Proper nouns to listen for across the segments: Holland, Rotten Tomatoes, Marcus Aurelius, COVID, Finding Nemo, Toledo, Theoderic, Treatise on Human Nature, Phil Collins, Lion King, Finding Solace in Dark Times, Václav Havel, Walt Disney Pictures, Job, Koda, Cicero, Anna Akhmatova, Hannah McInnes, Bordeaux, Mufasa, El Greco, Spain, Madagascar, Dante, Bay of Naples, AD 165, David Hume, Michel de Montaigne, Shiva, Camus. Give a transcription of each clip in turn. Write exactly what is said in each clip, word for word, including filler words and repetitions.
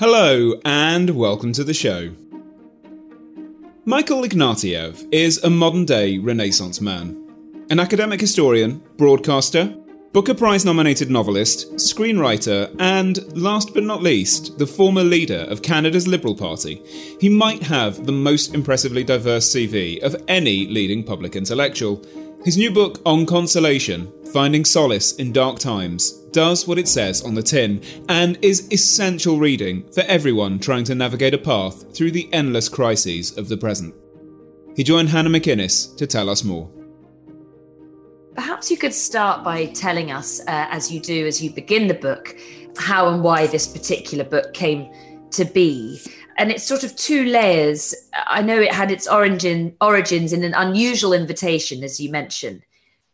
Hello, and welcome to the show. Michael Ignatieff is a modern-day Renaissance man. An academic historian, broadcaster, Booker Prize-nominated novelist, screenwriter, and, last but not least, the former leader of Canada's Liberal Party. He might have the most impressively diverse C V of any leading public intellectual. His new book, On Consolation, Finding Solace in Dark Times, does what it says on the tin and is essential reading for everyone trying to navigate a path through the endless crises of the present. He joined Hannah McInnes to tell us more. Perhaps you could start by telling us, uh, as you do as you begin the book, how and why this particular book came to be. And it's sort of two layers. I know it had its origin, origins in an unusual invitation, as you mentioned.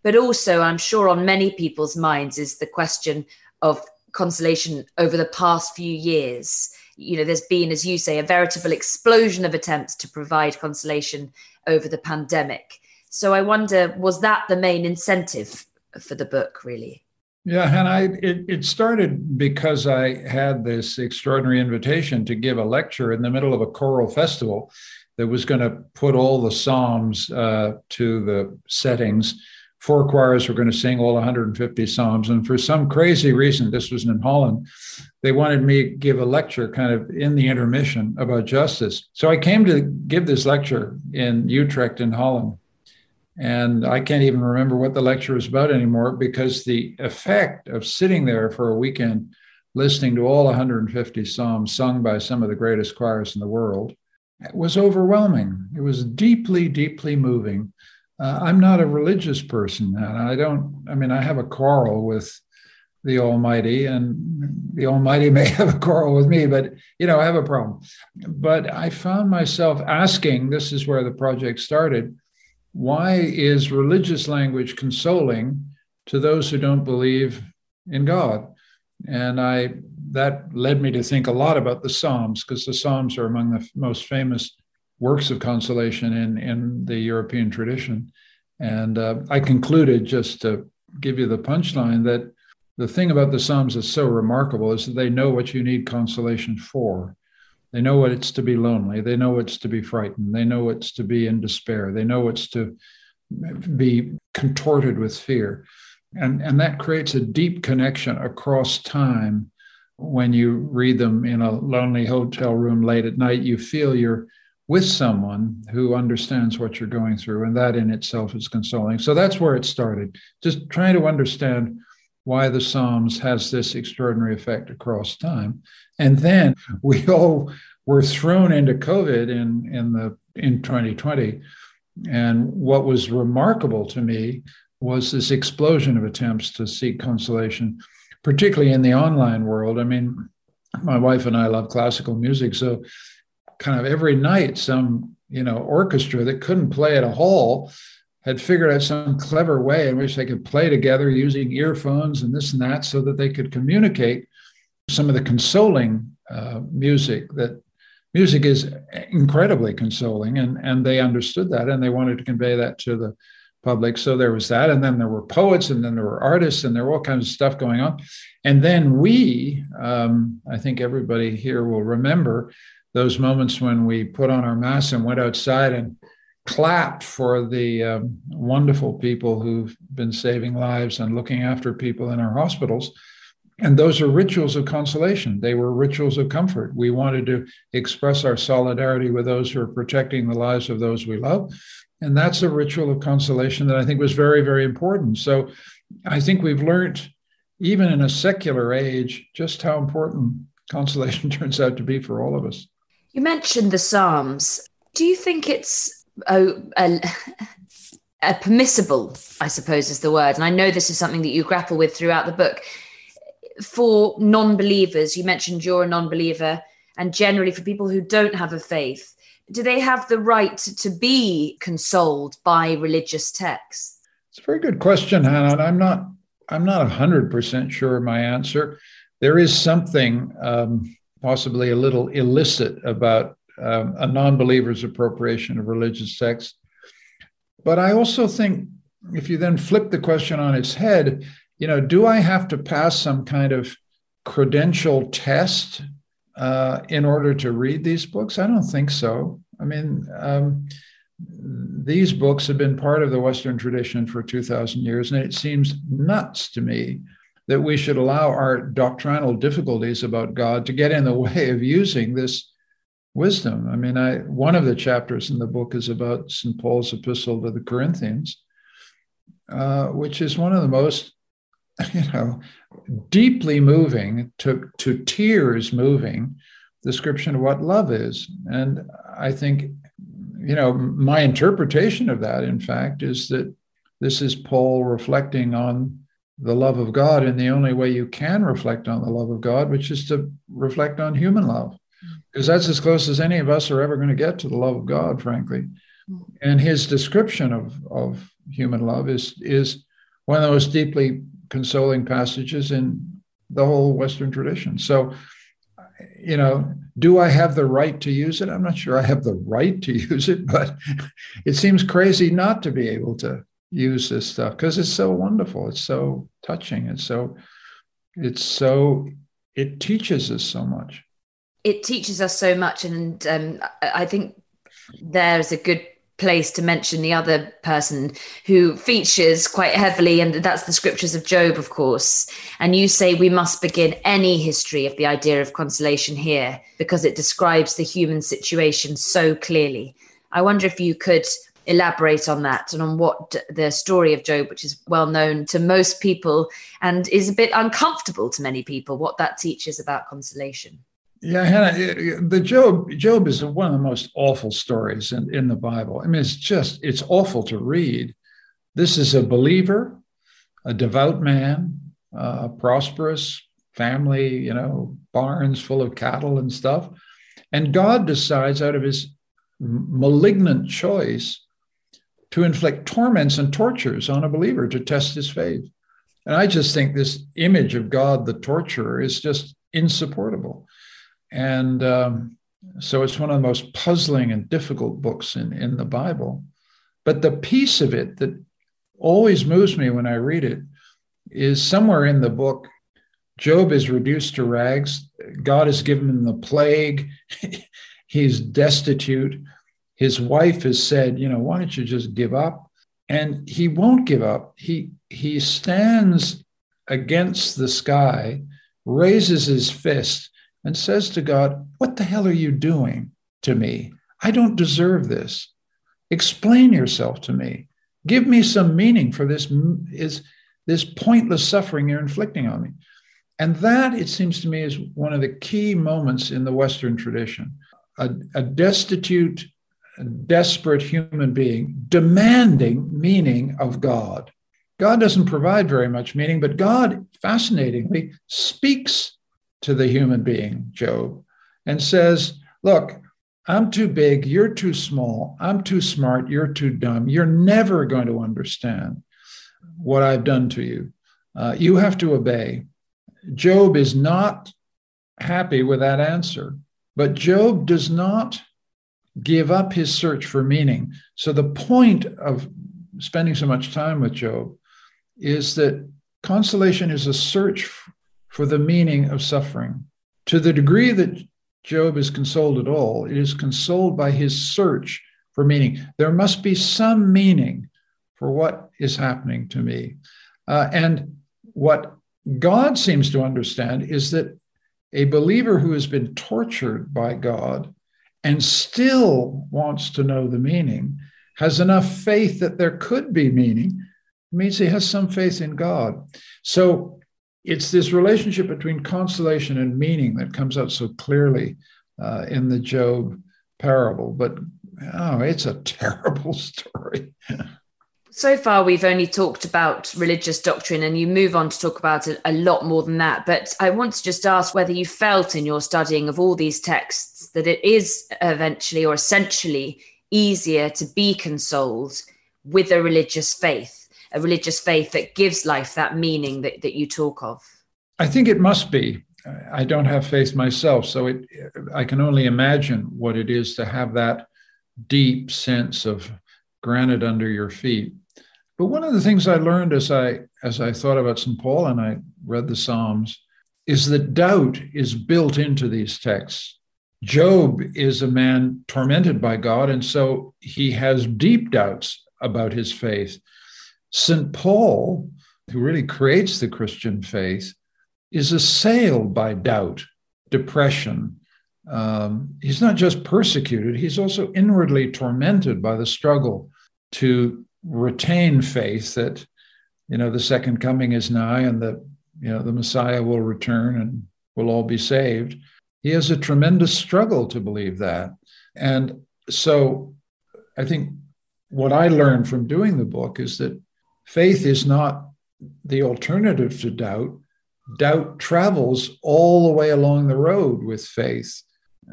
But also, I'm sure on many people's minds is the question of consolation over the past few years. You know, there's been, as you say, a veritable explosion of attempts to provide consolation over the pandemic. So I wonder, was that the main incentive for the book, really? Yeah, and I, it, it started because I had this extraordinary invitation to give a lecture in the middle of a choral festival that was going to put all the Psalms uh, to the settings. Four choirs were going to sing all one hundred fifty psalms. And for some crazy reason, this was in Holland, they wanted me to give a lecture kind of in the intermission about justice. So I came to give this lecture in Utrecht in Holland. And I can't even remember what the lecture was about anymore, because the effect of sitting there for a weekend, listening to all one hundred fifty psalms sung by some of the greatest choirs in the world, was overwhelming. It was deeply, deeply moving. Uh, I'm not a religious person, and I don't, I mean, I have a quarrel with the Almighty, and the Almighty may have a quarrel with me, but, you know, I have a problem. But I found myself asking, this is where the project started, why is religious language consoling to those who don't believe in God? And I that led me to think a lot about the Psalms, because the Psalms are among the f- most famous works of consolation in, in the European tradition. And uh, I concluded, just to give you the punchline, that the thing about the Psalms that's so remarkable is that they know what you need consolation for. They know what it's to be lonely. They know it's to be frightened. They know it's to be in despair. They know it's to be contorted with fear. And, and that creates a deep connection across time. When you read them in a lonely hotel room late at night, you feel you're with someone who understands what you're going through, and that in itself is consoling. So that's where it started, just trying to understand why the Psalms has this extraordinary effect across time. And then we all were thrown into COVID in, in, the, in twenty twenty. And what was remarkable to me was this explosion of attempts to seek consolation, particularly in the online world. I mean, my wife and I love classical music, so kind of every night, some, you know, orchestra that couldn't play at a hall had figured out some clever way in which they could play together using earphones and this and that, so that they could communicate some of the consoling uh, music. That music is incredibly consoling, and, and they understood that, and they wanted to convey that to the public. So there was that, and then there were poets, and then there were artists, and there were all kinds of stuff going on. And then we, um, I think everybody here will remember those moments when we put on our masks and went outside and clapped for the um, wonderful people who've been saving lives and looking after people in our hospitals. And those are rituals of consolation. They were rituals of comfort. We wanted to express our solidarity with those who are protecting the lives of those we love. And that's a ritual of consolation that I think was very, very important. So I think we've learned, even in a secular age, just how important consolation turns out to be for all of us. You mentioned the Psalms. Do you think it's a, a, a permissible, I suppose is the word, and I know this is something that you grapple with throughout the book, for non-believers? You mentioned you're a non-believer, and generally for people who don't have a faith, do they have the right to be consoled by religious texts? It's a very good question, Hannah, and I'm not I'm not one hundred percent sure of my answer. There is something um, possibly a little illicit about um, a non-believer's appropriation of religious texts. But I also think if you then flip the question on its head, you know, do I have to pass some kind of credential test uh, in order to read these books? I don't think so. I mean, um, these books have been part of the Western tradition for two thousand years, and it seems nuts to me that we should allow our doctrinal difficulties about God to get in the way of using this wisdom. I mean, I, one of the chapters in the book is about Saint Paul's epistle to the Corinthians, uh, which is one of the most, you know, deeply moving, to, to tears moving description of what love is. And I think, you know, my interpretation of that, in fact, is that this is Paul reflecting on the love of God, and the only way you can reflect on the love of God, which is to reflect on human love, because that's as close as any of us are ever going to get to the love of God, frankly. And his description of, of human love is, is one of the most deeply consoling passages in the whole Western tradition. So, you know, do I have the right to use it? I'm not sure I have the right to use it, but it seems crazy not to be able to use this stuff, because it's so wonderful, it's so touching, it's so it's so it teaches us so much. It teaches us so much, and um, I think there's a good place to mention the other person who features quite heavily, and that's the scriptures of Job, of course. And you say we must begin any history of the idea of consolation here, because it describes the human situation so clearly. I wonder if you could elaborate on that and on what the story of Job, which is well known to most people and is a bit uncomfortable to many people, what that teaches about consolation. Yeah, Hannah, the Job Job is one of the most awful stories in, in the Bible. I mean, it's just, it's awful to read. This is a believer, a devout man, a prosperous family, you know, barns full of cattle and stuff. And God decides, out of his malignant choice, to inflict torments and tortures on a believer to test his faith. And I just think this image of God, the torturer, is just insupportable. And um, so it's one of the most puzzling and difficult books in, in the Bible. But the piece of it that always moves me when I read it is somewhere in the book, Job is reduced to rags. God has given him the plague. He's destitute. His wife has said, you know, why don't you just give up? And he won't give up. He he stands against the sky, raises his fist, and says to God, what the hell are you doing to me? I don't deserve this. Explain yourself to me. Give me some meaning for this, is this pointless suffering you're inflicting on me. And that, it seems to me, is one of the key moments in the Western tradition. A, a destitute, a desperate human being demanding meaning of God. God doesn't provide very much meaning, but God, fascinatingly, speaks to the human being, Job, and says, look, I'm too big, you're too small, I'm too smart, you're too dumb, you're never going to understand what I've done to you. Uh, you have to obey. Job is not happy with that answer, but Job does not give up his search for meaning. So the point of spending so much time with Job is that consolation is a search for the meaning of suffering. To the degree that Job is consoled at all, it is consoled by his search for meaning. There must be some meaning for what is happening to me. Uh, and what God seems to understand is that a believer who has been tortured by God and still wants to know the meaning has enough faith that there could be meaning. It means he has some faith in God. So it's this relationship between consolation and meaning that comes out so clearly uh, in the Job parable. But oh, it's a terrible story. So far, we've only talked about religious doctrine, and you move on to talk about a lot more than that. But I want to just ask whether you felt in your studying of all these texts that it is eventually or essentially easier to be consoled with a religious faith, a religious faith that gives life that meaning that, that you talk of. I think it must be. I don't have faith myself, so it, I can only imagine what it is to have that deep sense of granite under your feet. But one of the things I learned as I as I thought about Saint Paul and I read the Psalms is that doubt is built into these texts. Job is a man tormented by God, and so he has deep doubts about his faith. Saint Paul, who really creates the Christian faith, is assailed by doubt, depression. Um, he's not just persecuted, he's also inwardly tormented by the struggle to retain faith that, you know, the second coming is nigh and the, you know, the Messiah will return and we'll all be saved. He has a tremendous struggle to believe that. And so I think what I learned from doing the book is that faith is not the alternative to doubt. Doubt travels all the way along the road with faith.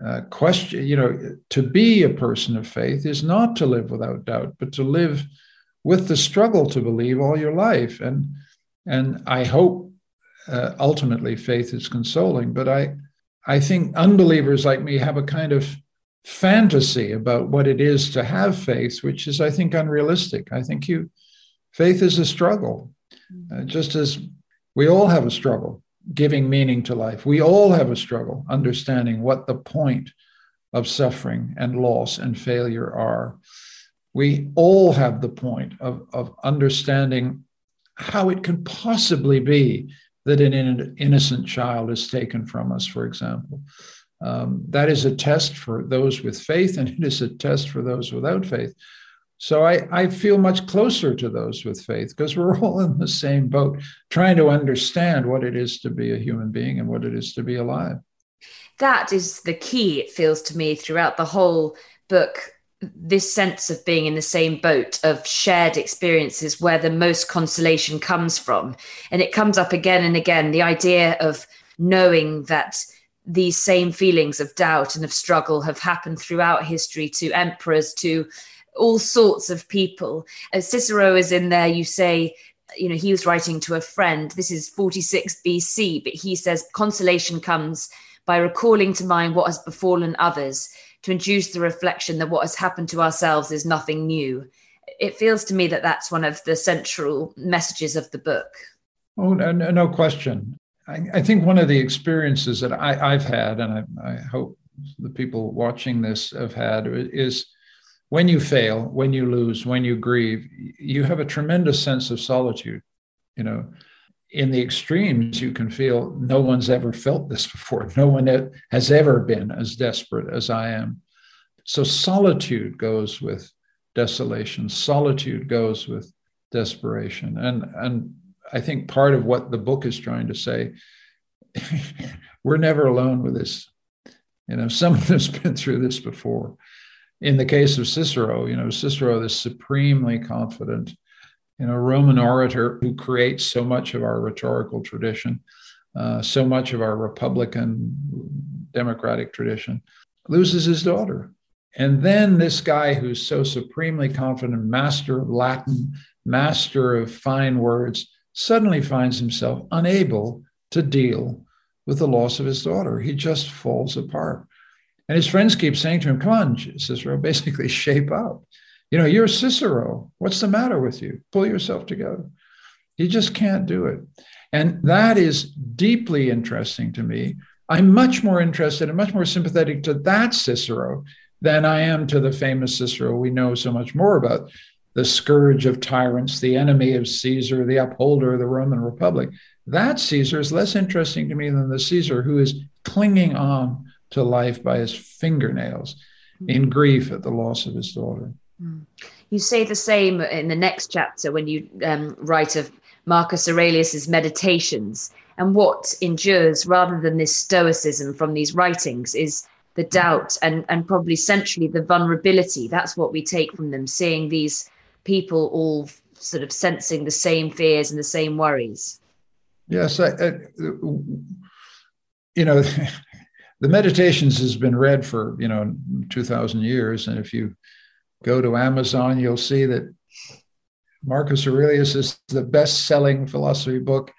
Uh, question, you know, to be a person of faith is not to live without doubt, but to live with the struggle to believe all your life. And and I hope uh, ultimately faith is consoling. But I I think unbelievers like me have a kind of fantasy about what it is to have faith, which is, I think, unrealistic. I think you, faith is a struggle, uh, just as we all have a struggle giving meaning to life. We all have a struggle understanding what the point of suffering and loss and failure are. We all have the point of, of understanding how it can possibly be that an innocent child is taken from us, for example. Um, that is a test for those with faith, and it is a test for those without faith. So I, I feel much closer to those with faith because we're all in the same boat, trying to understand what it is to be a human being and what it is to be alive. That is the key, it feels to me, throughout the whole book, this sense of being in the same boat, of shared experiences where the most consolation comes from. And it comes up again and again, the idea of knowing that these same feelings of doubt and of struggle have happened throughout history to emperors, to all sorts of people. As Cicero is in there, you say, you know, he was writing to a friend. This is forty-six B C, but he says, consolation comes by recalling to mind what has befallen others, to induce the reflection that what has happened to ourselves is nothing new. It feels to me that that's one of the central messages of the book. Oh, no, no question. I, I think one of the experiences that I, I've had, and I, I hope the people watching this have had, is when you fail, when you lose, when you grieve, you have a tremendous sense of solitude. You know, in the extremes, you can feel no one's ever felt this before. No one has ever been as desperate as I am. So solitude goes with desolation. Solitude goes with desperation. And, and I think part of what the book is trying to say, we're never alone with this. You know, someone has been through this before. In the case of Cicero, you know, Cicero, the supremely confident, you know, Roman orator who creates so much of our rhetorical tradition, uh, so much of our Republican democratic tradition, loses his daughter. And then this guy who's so supremely confident, master of Latin, master of fine words, suddenly finds himself unable to deal with the loss of his daughter. He just falls apart. And his friends keep saying to him, come on, Cicero, basically shape up. You know, you're Cicero. What's the matter with you? Pull yourself together. You just can't do it. And that is deeply interesting to me. I'm much more interested and much more sympathetic to that Cicero than I am to the famous Cicero we know so much more about, the scourge of tyrants, the enemy of Caesar, the upholder of the Roman Republic. That Caesar is less interesting to me than the Caesar who is clinging on to life by his fingernails in grief at the loss of his daughter. You say the same in the next chapter when you um, write of Marcus Aurelius's Meditations, and what endures rather than this stoicism from these writings is the doubt and, and probably centrally the vulnerability. That's what we take from them, seeing these people all sort of sensing the same fears and the same worries. Yes, I, I, you know, the Meditations has been read for, you know, two thousand years. And if you go to Amazon, you'll see that Marcus Aurelius is the best-selling philosophy book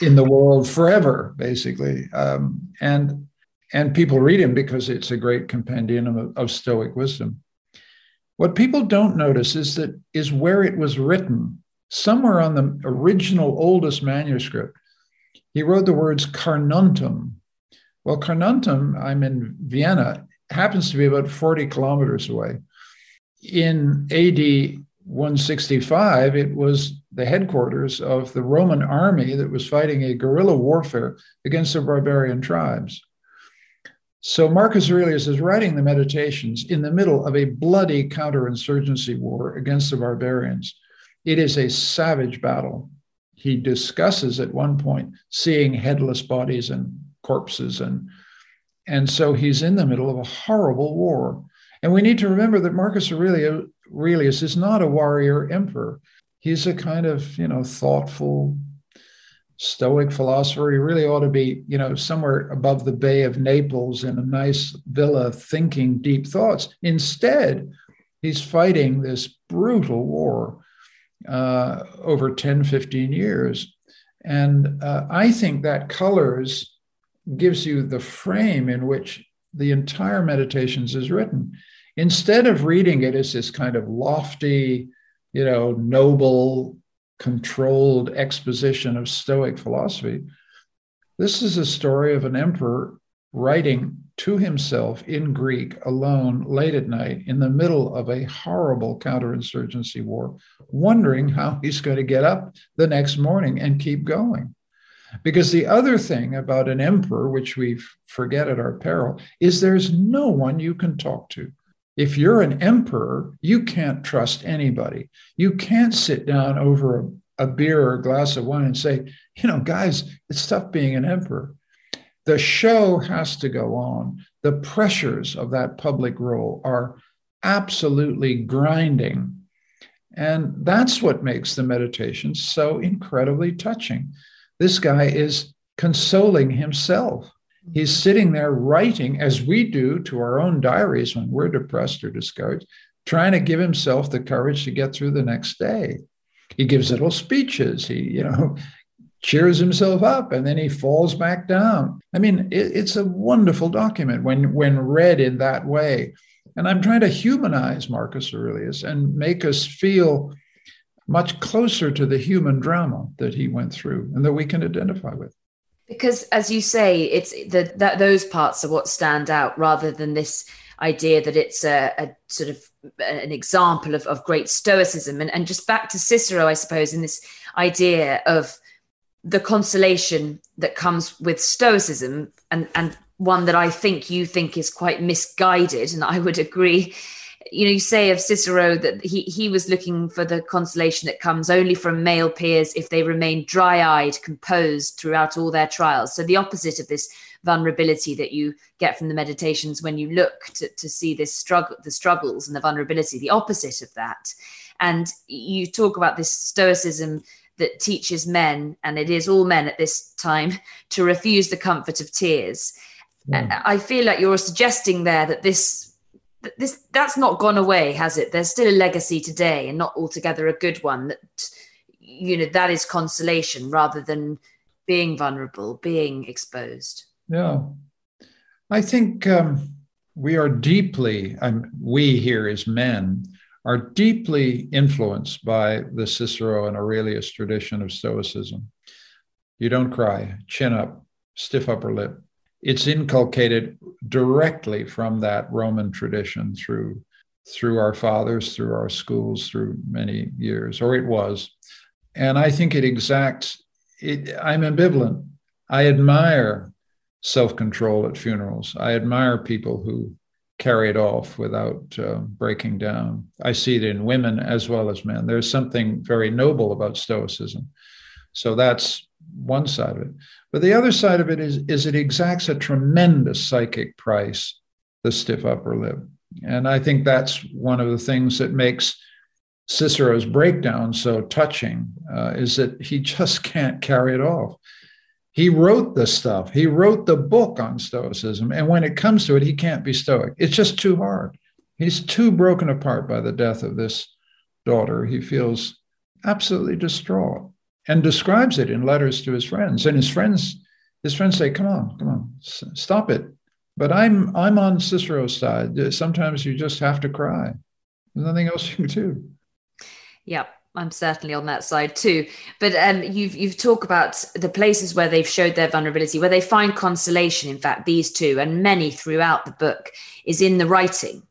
in the world forever, basically. Um, and and people read him because it's a great compendium of, of Stoic wisdom. What people don't notice is that is where it was written, somewhere on the original oldest manuscript, he wrote the words Carnuntum. Well, Carnuntum, I'm in Vienna, happens to be about forty kilometers away. In A D one sixty-five, it was the headquarters of the Roman army that was fighting a guerrilla warfare against the barbarian tribes. So Marcus Aurelius is writing the Meditations in the middle of a bloody counterinsurgency war against the barbarians. It is a savage battle. He discusses at one point seeing headless bodies and corpses, and, and so he's in the middle of a horrible war. And we need to remember that Marcus Aurelius, Aurelius is not a warrior emperor. He's a kind of, you know, thoughtful, Stoic philosopher. He really ought to be, you know, somewhere above the Bay of Naples in a nice villa thinking deep thoughts. Instead, he's fighting this brutal war uh, over ten, fifteen years. And uh, I think that colors, gives you the frame in which the entire Meditations is written. Instead of reading it as this kind of lofty, you know, noble, controlled exposition of Stoic philosophy, this is a story of an emperor writing to himself in Greek alone late at night in the middle of a horrible counterinsurgency war, wondering how he's going to get up the next morning and keep going. Because the other thing about an emperor, which we forget at our peril, is there's no one you can talk to. If you're an emperor, you can't trust anybody. You can't sit down over a, a beer or a glass of wine and say, you know, guys, it's tough being an emperor. The show has to go on. The pressures of that public role are absolutely grinding. And that's what makes the Meditations so incredibly touching. This guy is consoling himself. He's sitting there writing, as we do to our own diaries when we're depressed or discouraged, trying to give himself the courage to get through the next day. He gives little speeches. He, you know, cheers himself up, and then he falls back down. I mean, it, it's a wonderful document when, when read in that way. And I'm trying to humanize Marcus Aurelius and make us feel much closer to the human drama that he went through and that we can identify with. Because, as you say, it's the, that those parts are what stand out rather than this idea that it's a, a sort of an example of, of great stoicism. And, and just back to Cicero, I suppose, in this idea of the consolation that comes with stoicism, and, and one that I think you think is quite misguided, and I would agree. You know, you say of Cicero that he, he was looking for the consolation that comes only from male peers if they remain dry-eyed, composed throughout all their trials. So the opposite of this vulnerability that you get from the Meditations when you look to, to see this struggle, the struggles and the vulnerability, the opposite of that. And you talk about this stoicism that teaches men, and it is all men at this time, to refuse the comfort of tears. Yeah. And I feel like you're suggesting there that this... This that's not gone away, has it? There's still a legacy today, and not altogether a good one. That, you know, that is consolation rather than being vulnerable, being exposed. Yeah, I think um, we are deeply. Um, we here as men are deeply influenced by the Cicero and Aurelius tradition of Stoicism. You don't cry, chin up, stiff upper lip. it's inculcated directly from that Roman tradition through through our fathers, through our schools, through many years, or it was. And I think it exacts, it, I'm ambivalent. I admire self-control at funerals. I admire people who carry it off without uh, breaking down. I see it in women as well as men. There's something very noble about Stoicism. So that's one side of it. But the other side of it is, is it exacts a tremendous psychic price, the stiff upper lip. And I think that's one of the things that makes Cicero's breakdown so touching, uh, is that he just can't carry it off. He wrote the stuff. He wrote the book on Stoicism. And when it comes to it, he can't be Stoic. It's just too hard. He's too broken apart by the death of this daughter. He feels absolutely distraught and describes it in letters to his friends. And his friends, his friends say, come on, come on, stop it. But I'm I'm on Cicero's side. Sometimes you just have to cry. There's nothing else you can do. Yep. I'm certainly on that side too. But um, you've you've talked about the places where they've showed their vulnerability, where they find consolation. In fact, these two and many throughout the book is in the writing,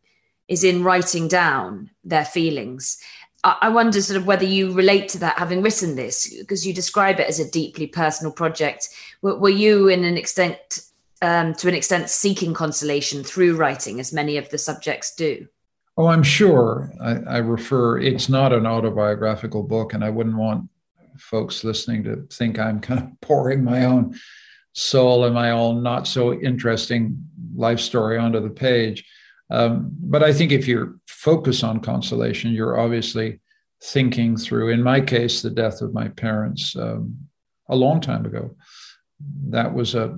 is in writing down their feelings. I, I wonder sort of whether you relate to that, having written this, because you describe it as a deeply personal project. Were, were you, in an extent, um, to an extent, seeking consolation through writing, as many of the subjects do? Oh, I'm sure I, I refer, it's not an autobiographical book, and I wouldn't want folks listening to think I'm kind of pouring my own soul and my own not so interesting life story onto the page. Um, but I think if you're focused on consolation, you're obviously thinking through, in my case, the death of my parents um, a long time ago. That was a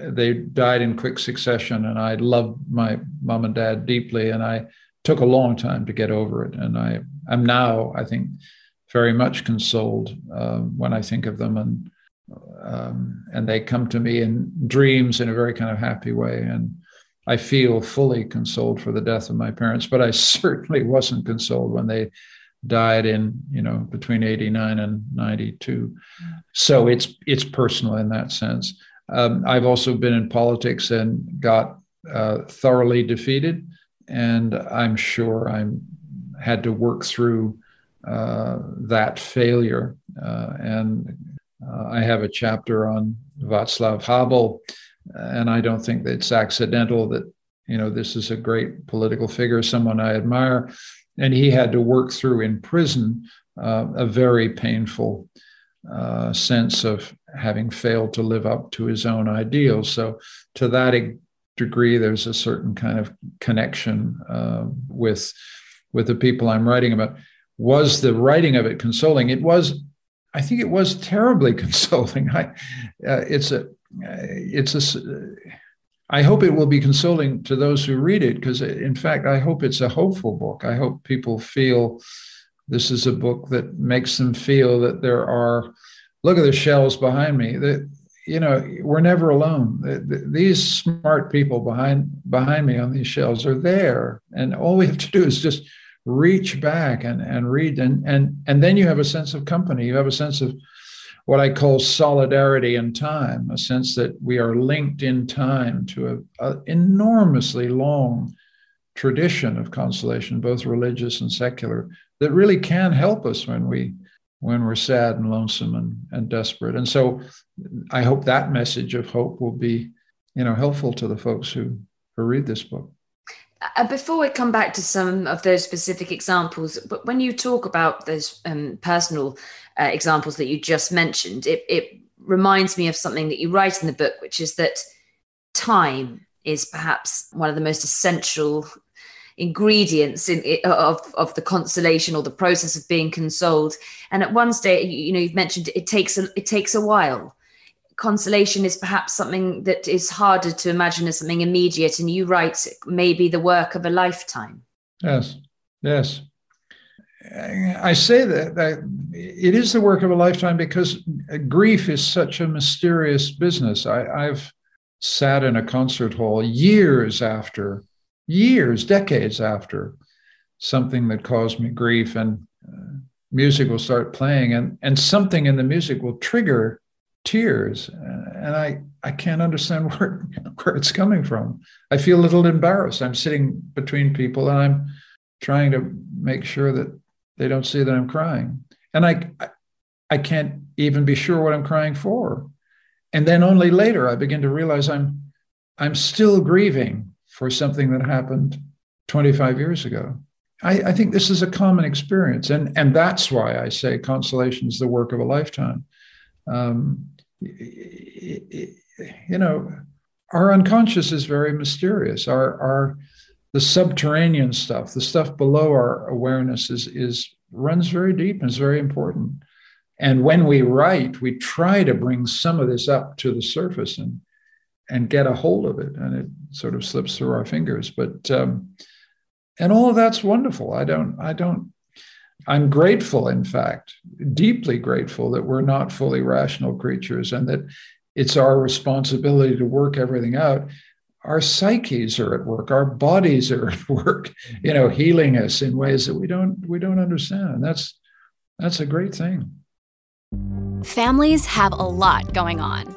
They died in quick succession, and I loved my mom and dad deeply, and I took a long time to get over it. And I am now, I think, very much consoled uh, when I think of them, and um, and they come to me in dreams in a very kind of happy way. And I feel fully consoled for the death of my parents, but I certainly wasn't consoled when they died in, you know, between eighty-nine and ninety-two. So it's it's personal in that sense. Um, I've also been in politics and got uh, thoroughly defeated. And I'm sure I had to work through uh, that failure. Uh, and uh, I have a chapter on Václav Havel, and I don't think that it's accidental that, you know, this is a great political figure, someone I admire. And he had to work through in prison uh, a very painful uh, sense of having failed to live up to his own ideals. So to that degree, there's a certain kind of connection uh, with, with the people I'm writing about. Was the writing of it consoling? It was, I think it was terribly consoling. I, uh, it's a, it's a, I hope it will be consoling to those who read it, because in fact, I hope it's a hopeful book. I hope people feel this is a book that makes them feel that there are, look at the shells behind me. That, you know, we're never alone. These smart people behind behind me on these shells are there, and all we have to do is just reach back and and read, and and and then you have a sense of company. You have a sense of what I call solidarity in time, a sense that we are linked in time to an enormously long tradition of consolation, both religious and secular, that really can help us when we. when we're sad and lonesome and, and desperate. And so I hope that message of hope will be, you know, helpful to the folks who, who read this book. Uh, before we come back to some of those specific examples, but when you talk about those um, personal uh, examples that you just mentioned, it, it reminds me of something that you write in the book, which is that time is perhaps one of the most essential ingredients in it, of of the consolation or the process of being consoled. And at one stage, you, you know, you've mentioned it takes a, it takes a while. Consolation is perhaps something that is harder to imagine as something immediate. And you write maybe the work of a lifetime. Yes, yes. I say that, that it is the work of a lifetime because grief is such a mysterious business. I, I've sat in a concert hall years after. Years, decades after something that caused me grief, and uh, music will start playing, and, and something in the music will trigger tears, and I, I can't understand where, where it's coming from. I feel a little embarrassed. I'm sitting between people, and I'm trying to make sure that they don't see that I'm crying. And I, I can't even be sure what I'm crying for. And then only later I begin to realize I'm, I'm still grieving for something that happened twenty-five years ago. I, I think this is a common experience. And, and that's why I say consolation is the work of a lifetime. Um, you know, our unconscious is very mysterious. Our, our, the subterranean stuff, the stuff below our awareness is, is runs very deep and is very important. And when we write, we try to bring some of this up to the surface and, and get a hold of it. And it sort of slips through our fingers, but, um, and all of that's wonderful. I don't, I don't, I'm grateful, in fact, deeply grateful that we're not fully rational creatures and that it's our responsibility to work everything out. Our psyches are at work. Our bodies are at work, you know, healing us in ways that we don't, we don't understand. And that's, that's a great thing. Families have a lot going on.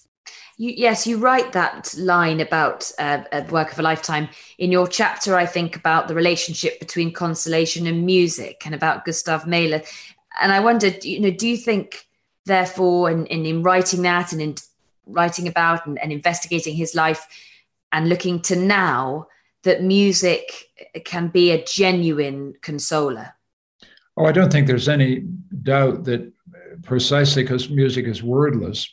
You, yes, you write that line about uh, the work of a lifetime in your chapter, I think, about the relationship between consolation and music and about Gustav Mahler. And I wondered, you know, do you think, therefore, in, in, in writing that and in writing about and, and investigating his life and looking to now, that music can be a genuine consoler? Oh, I don't think there's any doubt that precisely because music is wordless,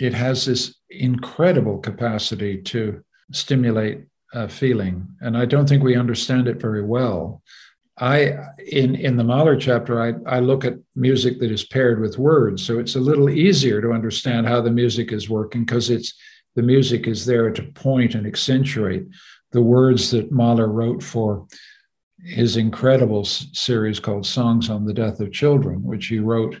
it has this incredible capacity to stimulate uh, feeling. And I don't think we understand it very well. I, in, in the Mahler chapter, I, I look at music that is paired with words. So it's a little easier to understand how the music is working because it's the music is there to point and accentuate the words that Mahler wrote for his incredible series called Songs on the Death of Children, which he wrote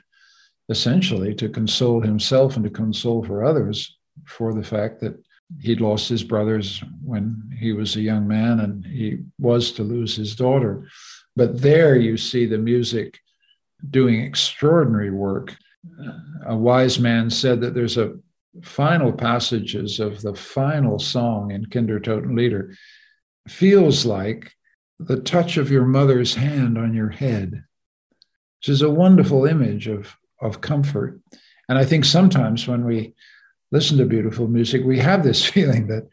essentially to console himself and to console for others for the fact that he'd lost his brothers when he was a young man and he was to lose his daughter. But there you see the music doing extraordinary work. A wise man said that there's a final passages of the final song in Kindertotenlieder feels like the touch of your mother's hand on your head, which is a wonderful image of, of comfort. And I think sometimes when we listen to beautiful music, we have this feeling that,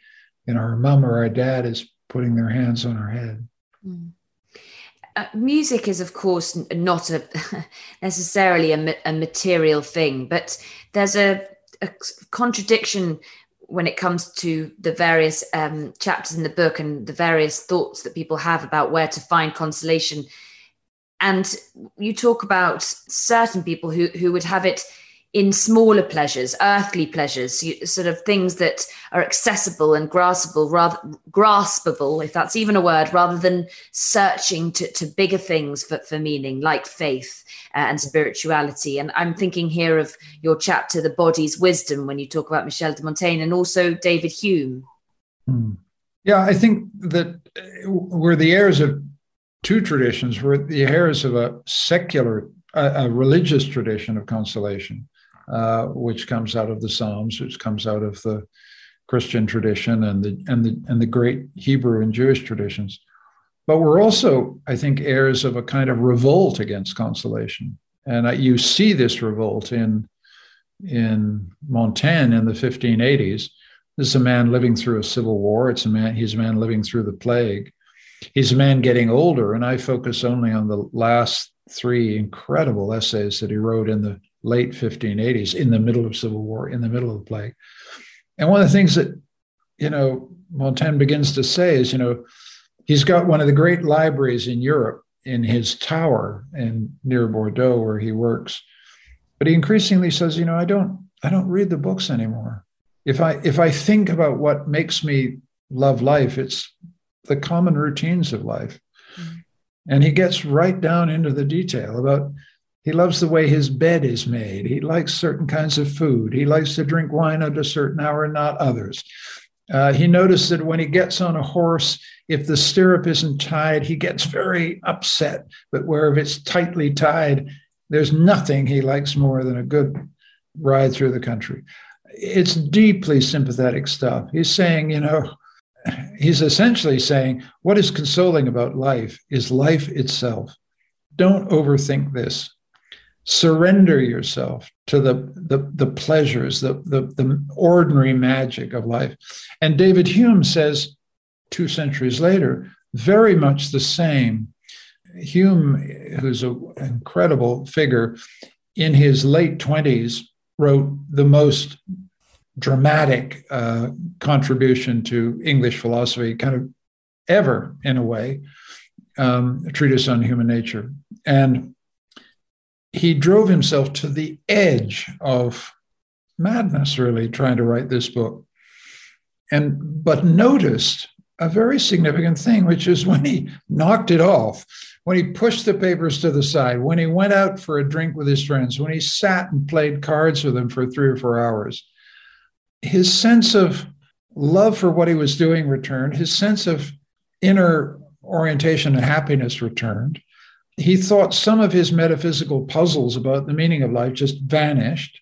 you know, our mom or our dad is putting their hands on our head. Mm. Uh, music is, of course, not a, necessarily a, a material thing, but there's a, a contradiction when it comes to the various um, chapters in the book and the various thoughts that people have about where to find consolation. And you talk about certain people who, who would have it in smaller pleasures, earthly pleasures, sort of things that are accessible and graspable, rather graspable, if that's even a word, rather than searching to, to bigger things for, for meaning, like faith uh, and spirituality. And I'm thinking here of your chapter, The Body's Wisdom, when you talk about Michel de Montaigne and also David Hume. Hmm. Yeah, I think that we're the heirs of two traditions. We're the heirs of a secular, a, a religious tradition of consolation. Uh, which comes out of the Psalms, which comes out of the Christian tradition and the and the and the great Hebrew and Jewish traditions, but we're also, I think, heirs of a kind of revolt against consolation, and uh, you see this revolt in in Montaigne in the fifteen eighties, This is a man living through a civil war. It's a man, he's a man living through the plague. He's a man getting older, and I focus only on the last three incredible essays that he wrote in the late fifteen eighties, in the middle of civil war, in the middle of the plague. And one of the things that, you know, Montaigne begins to say is, you know, he's got one of the great libraries in Europe in his tower in near Bordeaux where he works. But he increasingly says, you know, I don't, I don't read the books anymore. If I, if I think about what makes me love life, it's the common routines of life. Mm-hmm. And he gets right down into the detail about, he loves the way his bed is made. He likes certain kinds of food. He likes to drink wine at a certain hour and not others. Uh, he noticed that when he gets on a horse, if the stirrup isn't tied, he gets very upset. But where if it's tightly tied, there's nothing he likes more than a good ride through the country. It's deeply sympathetic stuff. He's saying, you know, he's essentially saying, what is consoling about life is life itself. Don't overthink this. Surrender yourself to the, the, the pleasures, the, the, the ordinary magic of life. And David Hume says, two centuries later, very much the same. Hume, who's an incredible figure, in his late twenties, wrote the most dramatic uh, contribution to English philosophy kind of ever, in a way, um, a treatise on human nature. And he drove himself to the edge of madness, really, trying to write this book. And but noticed a very significant thing, which is when he knocked it off, when he pushed the papers to the side, when he went out for a drink with his friends, when he sat and played cards with them for three or four hours, his sense of love for what he was doing returned. His sense of inner orientation and happiness returned. He thought some of his metaphysical puzzles about the meaning of life just vanished.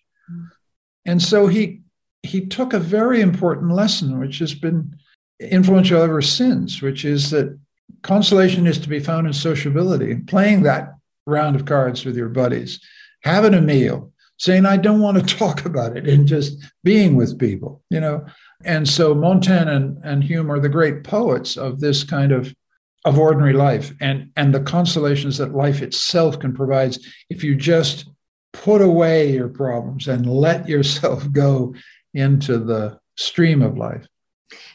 And so he he took a very important lesson, which has been influential ever since, which is that consolation is to be found in sociability, and playing that round of cards with your buddies, having a meal, saying, I don't want to talk about it, and just being with people, you know. And so Montaigne and, and Hume are the great poets of this kind of of ordinary life and, and the consolations that life itself can provide if you just put away your problems and let yourself go into the stream of life.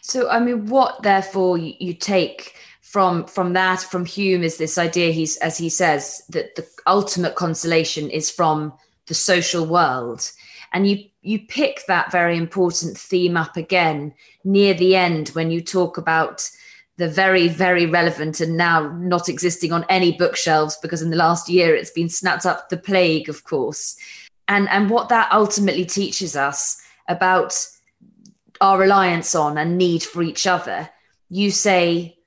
So, I mean, what, therefore, you, you take from from that, from Hume, is this idea, he's as he says, that the ultimate consolation is from the social world. And you you pick that very important theme up again near the end when you talk about the very, very relevant and now not existing on any bookshelves, because in the last year it's been snapped up, The Plague, of course. And and what that ultimately teaches us about our reliance on and need for each other. You say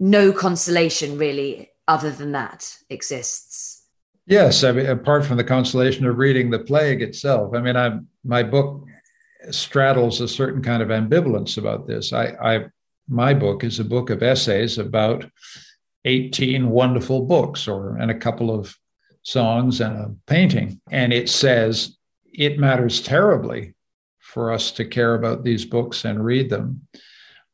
no consolation really other than that exists. Yes, I mean, apart from the consolation of reading The Plague itself. I mean, I my book straddles a certain kind of ambivalence about this. I, I my book is a book of essays about eighteen wonderful books or and a couple of songs and a painting. And it says it matters terribly for us to care about these books and read them.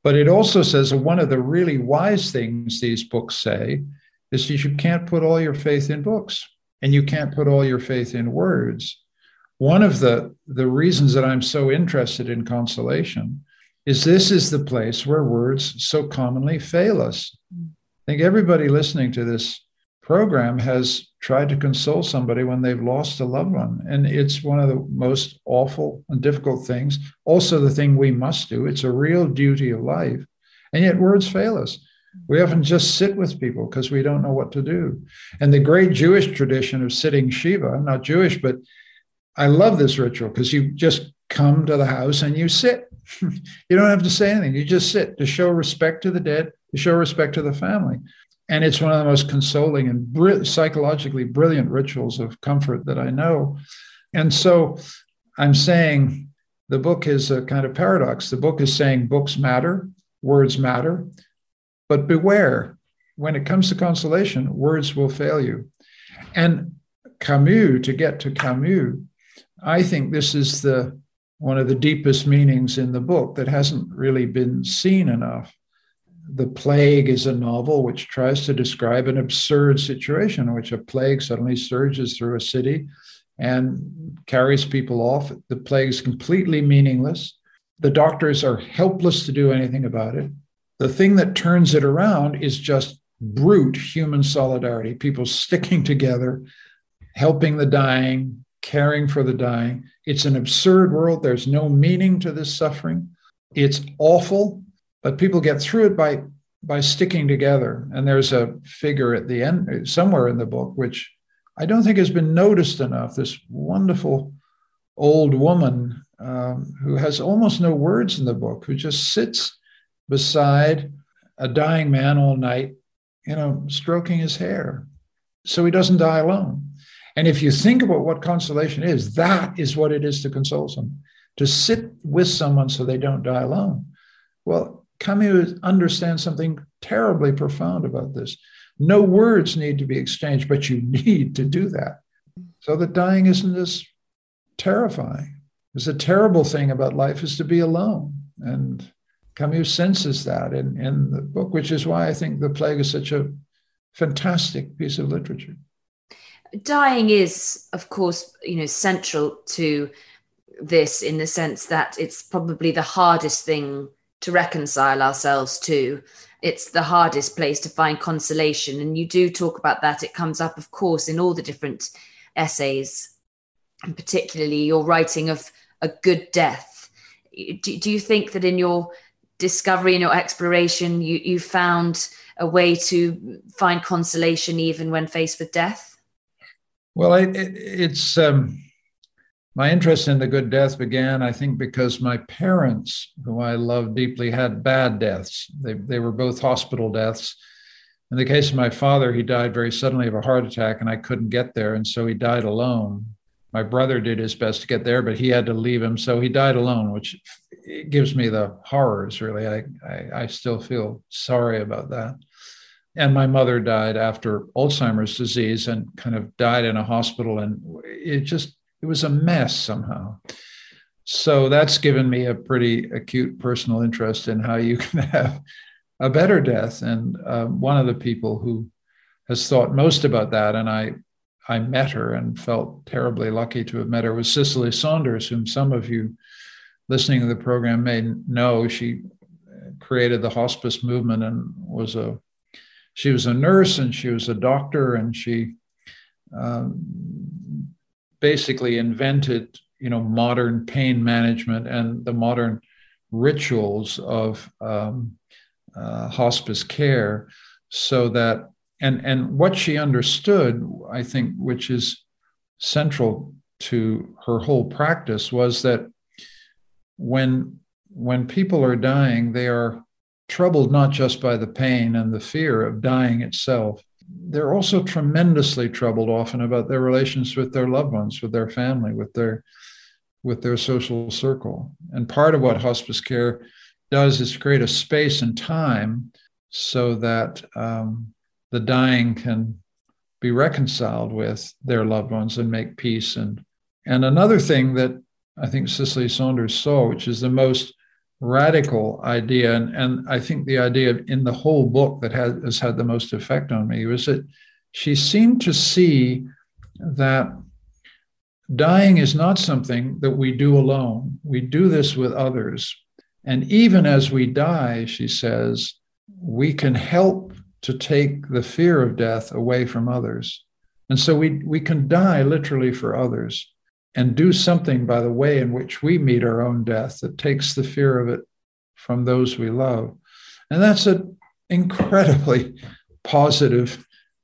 But it also says one of the really wise things these books say is that you can't put all your faith in books and you can't put all your faith in words. One of the, the reasons that I'm so interested in consolation is this is the place where words so commonly fail us. I think everybody listening to this program has tried to console somebody when they've lost a loved one. And it's one of the most awful and difficult things. Also the thing we must do, it's a real duty of life. And yet words fail us. We often just sit with people because we don't know what to do. And the great Jewish tradition of sitting Shiva, I'm not Jewish, but I love this ritual because you just come to the house and you sit. You don't have to say anything. You just sit to show respect to the dead, to show respect to the family. And it's one of the most consoling and br- psychologically brilliant rituals of comfort that I know. And so I'm saying the book is a kind of paradox. The book is saying books matter, words matter, but beware, when it comes to consolation, words will fail you. And Camus, to get to Camus, I think this is the one of the deepest meanings in the book that hasn't really been seen enough. The Plague is a novel which tries to describe an absurd situation in which a plague suddenly surges through a city and carries people off. The plague is completely meaningless. The doctors are helpless to do anything about it. The thing that turns it around is just brute human solidarity, people sticking together, helping the dying, caring for the dying. It's an absurd world. There's no meaning to this suffering. It's awful, but people get through it by, by sticking together. And there's a figure at the end, somewhere in the book, which I don't think has been noticed enough, this wonderful old woman um, who has almost no words in the book, who just sits beside a dying man all night, you know, stroking his hair so he doesn't die alone. And if you think about what consolation is, that is what it is to console someone, to sit with someone so they don't die alone. Well, Camus understands something terribly profound about this. No words need to be exchanged, but you need to do that so that dying isn't as terrifying. Because the terrible thing about life is to be alone. And Camus senses that in, in the book, which is why I think The Plague is such a fantastic piece of literature. Dying is, of course, you know, central to this in the sense that it's probably the hardest thing to reconcile ourselves to. It's the hardest place to find consolation. And you do talk about that. It comes up, of course, in all the different essays, and particularly your writing of a good death. Do, do you think that in your discovery and your exploration, you, you found a way to find consolation even when faced with death? Well, it, it, it's um, my interest in the good death began, I think, because my parents, who I love deeply, had bad deaths. They, they were both hospital deaths. In the case of my father, he died very suddenly of a heart attack, and I couldn't get there, and so he died alone. My brother did his best to get there, but he had to leave him, so he died alone, which gives me the horrors, really. I, I, I still feel sorry about that. And my mother died after Alzheimer's disease and kind of died in a hospital. And it just, it was a mess somehow. So that's given me a pretty acute personal interest in how you can have a better death. And uh, one of the people who has thought most about that, and I I met her and felt terribly lucky to have met her, was Cicely Saunders, whom some of you listening to the program may know. She created the hospice movement and was a She was a nurse and she was a doctor, and she um, basically invented, you know, modern pain management and the modern rituals of um, uh, hospice care. So that, and and what she understood, I think, which is central to her whole practice, was that when when people are dying, they are troubled not just by the pain and the fear of dying itself, they're also tremendously troubled often about their relations with their loved ones, with their family, with their with their social circle. And part of what hospice care does is create a space and time so that um, the dying can be reconciled with their loved ones and make peace. And, and another thing that I think Cicely Saunders saw, which is the most radical idea, and, and I think the idea in the whole book that has, has had the most effect on me, was that she seemed to see that dying is not something that we do alone. We do this with others. And even as we die, she says, we can help to take the fear of death away from others. And so we, we can die literally for others, and do something by the way in which we meet our own death that takes the fear of it from those we love. And that's an incredibly positive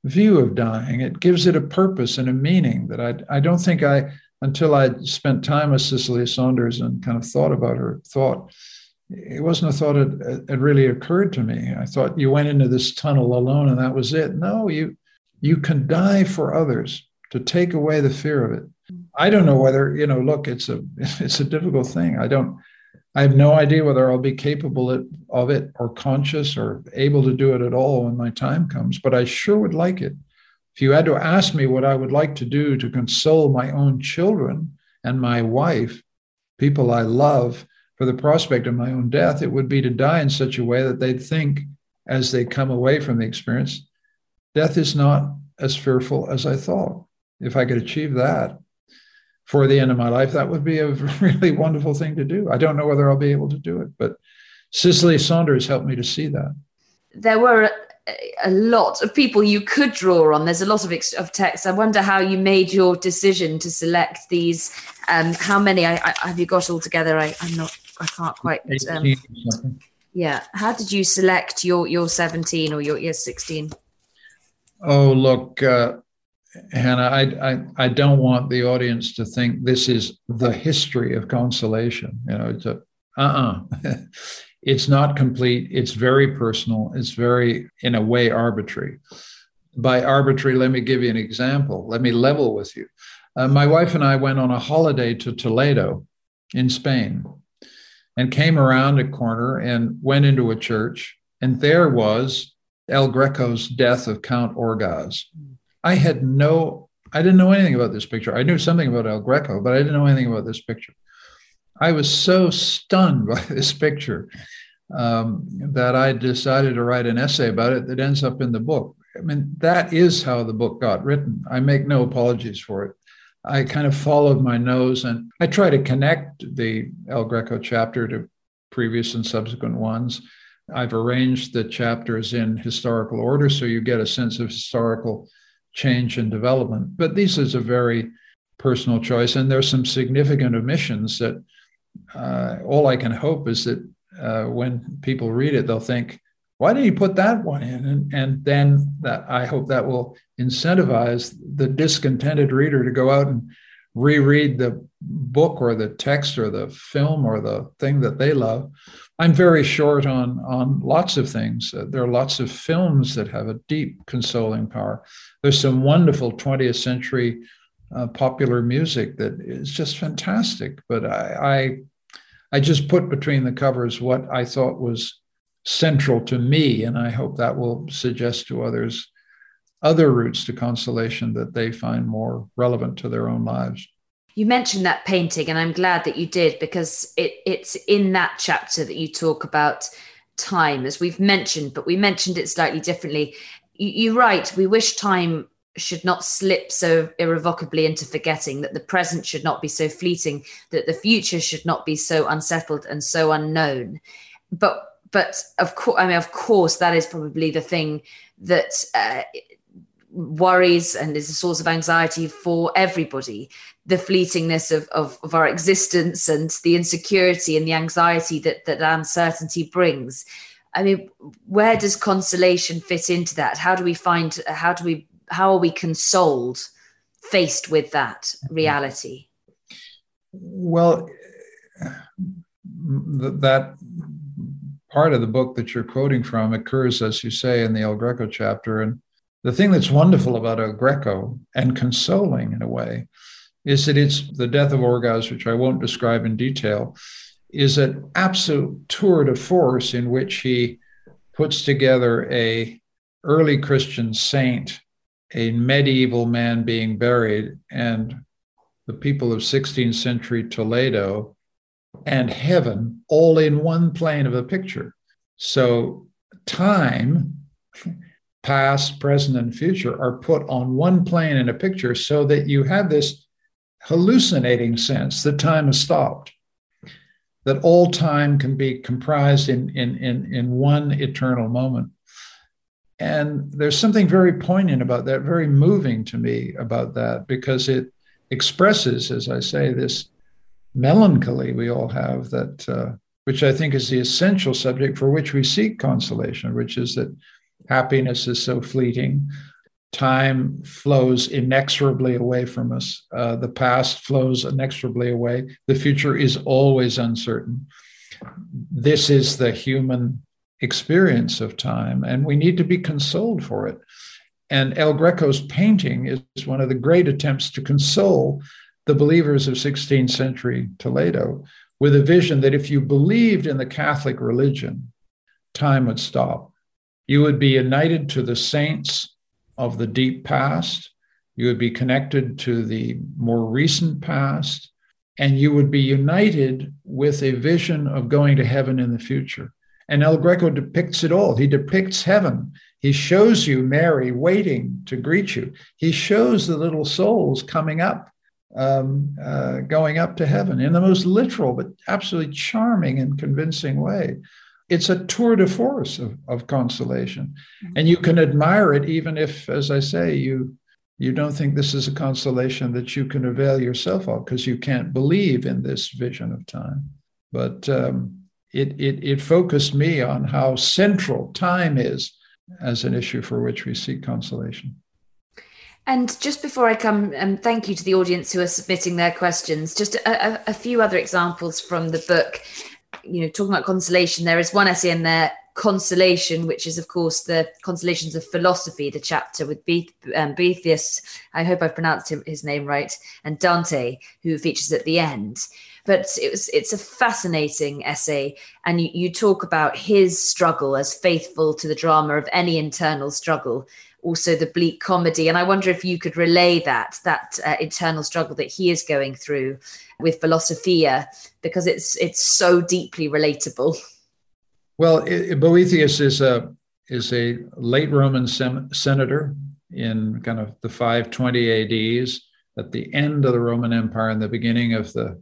view of dying. It gives it a purpose and a meaning that I, I don't think I, until I spent time with Cicely Saunders and kind of thought about her thought, it wasn't a thought that, that really occurred to me. I thought you went into this tunnel alone and that was it. No, you you can die for others to take away the fear of it. I don't know whether, you know, look, it's a it's a difficult thing. I don't, I have no idea whether I'll be capable of it or conscious or able to do it at all when my time comes, but I sure would like it. If you had to ask me what I would like to do to console my own children and my wife, people I love for the prospect of my own death, it would be to die in such a way that they'd think as they come away from the experience, death is not as fearful as I thought. If I could achieve that for the end of my life, that would be a really wonderful thing to do. I don't know whether I'll be able to do it, but Cicely Saunders helped me to see that. There were a lot of people you could draw on. There's a lot of ex- of texts. I wonder how you made your decision to select these. Um, how many I, I, have you got altogether? I, I'm not, I can't quite. Um, yeah. How did you select your, your seventeen or your, your sixteen? Oh, look, uh, Hannah, I, I I don't want the audience to think this is the history of consolation. You know, it's a, uh-uh. It's not complete. It's very personal. It's very, in a way, arbitrary. By arbitrary, let me give you an example. Let me level with you. Uh, my wife and I went on a holiday to Toledo in Spain and came around a corner and went into a church. And there was El Greco's death of Count Orgaz. I had no, I didn't know anything about this picture. I knew something about El Greco, but I didn't know anything about this picture. I was so stunned by this picture um, that I decided to write an essay about it that ends up in the book. I mean, that is how the book got written. I make no apologies for it. I kind of followed my nose, and I try to connect the El Greco chapter to previous and subsequent ones. I've arranged the chapters in historical order, so you get a sense of historical change and development. But this is a very personal choice, and there's some significant omissions that Uh, all I can hope is that uh, when people read it, they'll think, why did he put that one in? And, and then that, I hope that will incentivize the discontented reader to go out and reread the book or the text or the film or the thing that they love. I'm very short on, on lots of things. Uh, there are lots of films that have a deep consoling power. There's some wonderful twentieth century Uh, popular music that is just fantastic. But I, I I just put between the covers what I thought was central to me, and I hope that will suggest to others other routes to consolation that they find more relevant to their own lives. You mentioned that painting, and I'm glad that you did, because it, it's in that chapter that you talk about time, as we've mentioned, but we mentioned it slightly differently. You, you write, we wish time should not slip so irrevocably into forgetting, that the present should not be so fleeting, that the future should not be so unsettled and so unknown. But but of course, I mean, of course, that is probably the thing that uh, worries and is a source of anxiety for everybody, the fleetingness of, of, of our existence and the insecurity and the anxiety that, that uncertainty brings. I mean, where does consolation fit into that? How do we find, how do we How are we consoled, faced with that reality? Well, that part of the book that you're quoting from occurs, as you say, in the El Greco chapter. And the thing that's wonderful about El Greco, and consoling in a way, is that it's the death of Orgaz, which I won't describe in detail, is an absolute tour de force in which he puts together a early Christian saint, a medieval man being buried, and the people of sixteenth century Toledo and heaven all in one plane of a picture. So time, past, present, and future are put on one plane in a picture so that you have this hallucinating sense that time has stopped, that all time can be comprised in, in, in, in one eternal moment. And there's something very poignant about that, very moving to me about that, because it expresses, as I say, this melancholy we all have, that uh, which I think is the essential subject for which we seek consolation, which is that happiness is so fleeting. Time flows inexorably away from us. Uh, the past flows inexorably away. The future is always uncertain. This is the human experience of time, and we need to be consoled for it. And El Greco's painting is one of the great attempts to console the believers of sixteenth century Toledo with a vision that if you believed in the Catholic religion, time would stop. You would be united to the saints of the deep past. You would be connected to the more recent past, and you would be united with a vision of going to heaven in the future. And El Greco depicts it all. He depicts heaven. He shows you Mary waiting to greet you. He shows the little souls coming up, um, uh, going up to heaven in the most literal but absolutely charming and convincing way. It's a tour de force of, of consolation. And you can admire it even if, as I say, you you don't think this is a consolation that you can avail yourself of because you can't believe in this vision of time. But um, it, it it focused me on how central time is as an issue for which we seek consolation. And just before I come, um, thank you to the audience who are submitting their questions. Just a, a, a few other examples from the book. You know, talking about consolation, there is one essay in there, Consolation, which is, of course, the Consolations of Philosophy, the chapter with Be- um, Boethius, I hope I've pronounced him, his name right, and Dante, who features at the end. But it was, it's a fascinating essay, and you, you talk about his struggle as faithful to the drama of any internal struggle, also the bleak comedy. And I wonder if you could relay that, that uh, internal struggle that he is going through with Philosophia, because it's it's so deeply relatable. Well, it, Boethius is a is a late Roman sem- senator in kind of the five twenty A Ds, at the end of the Roman Empire and the beginning of the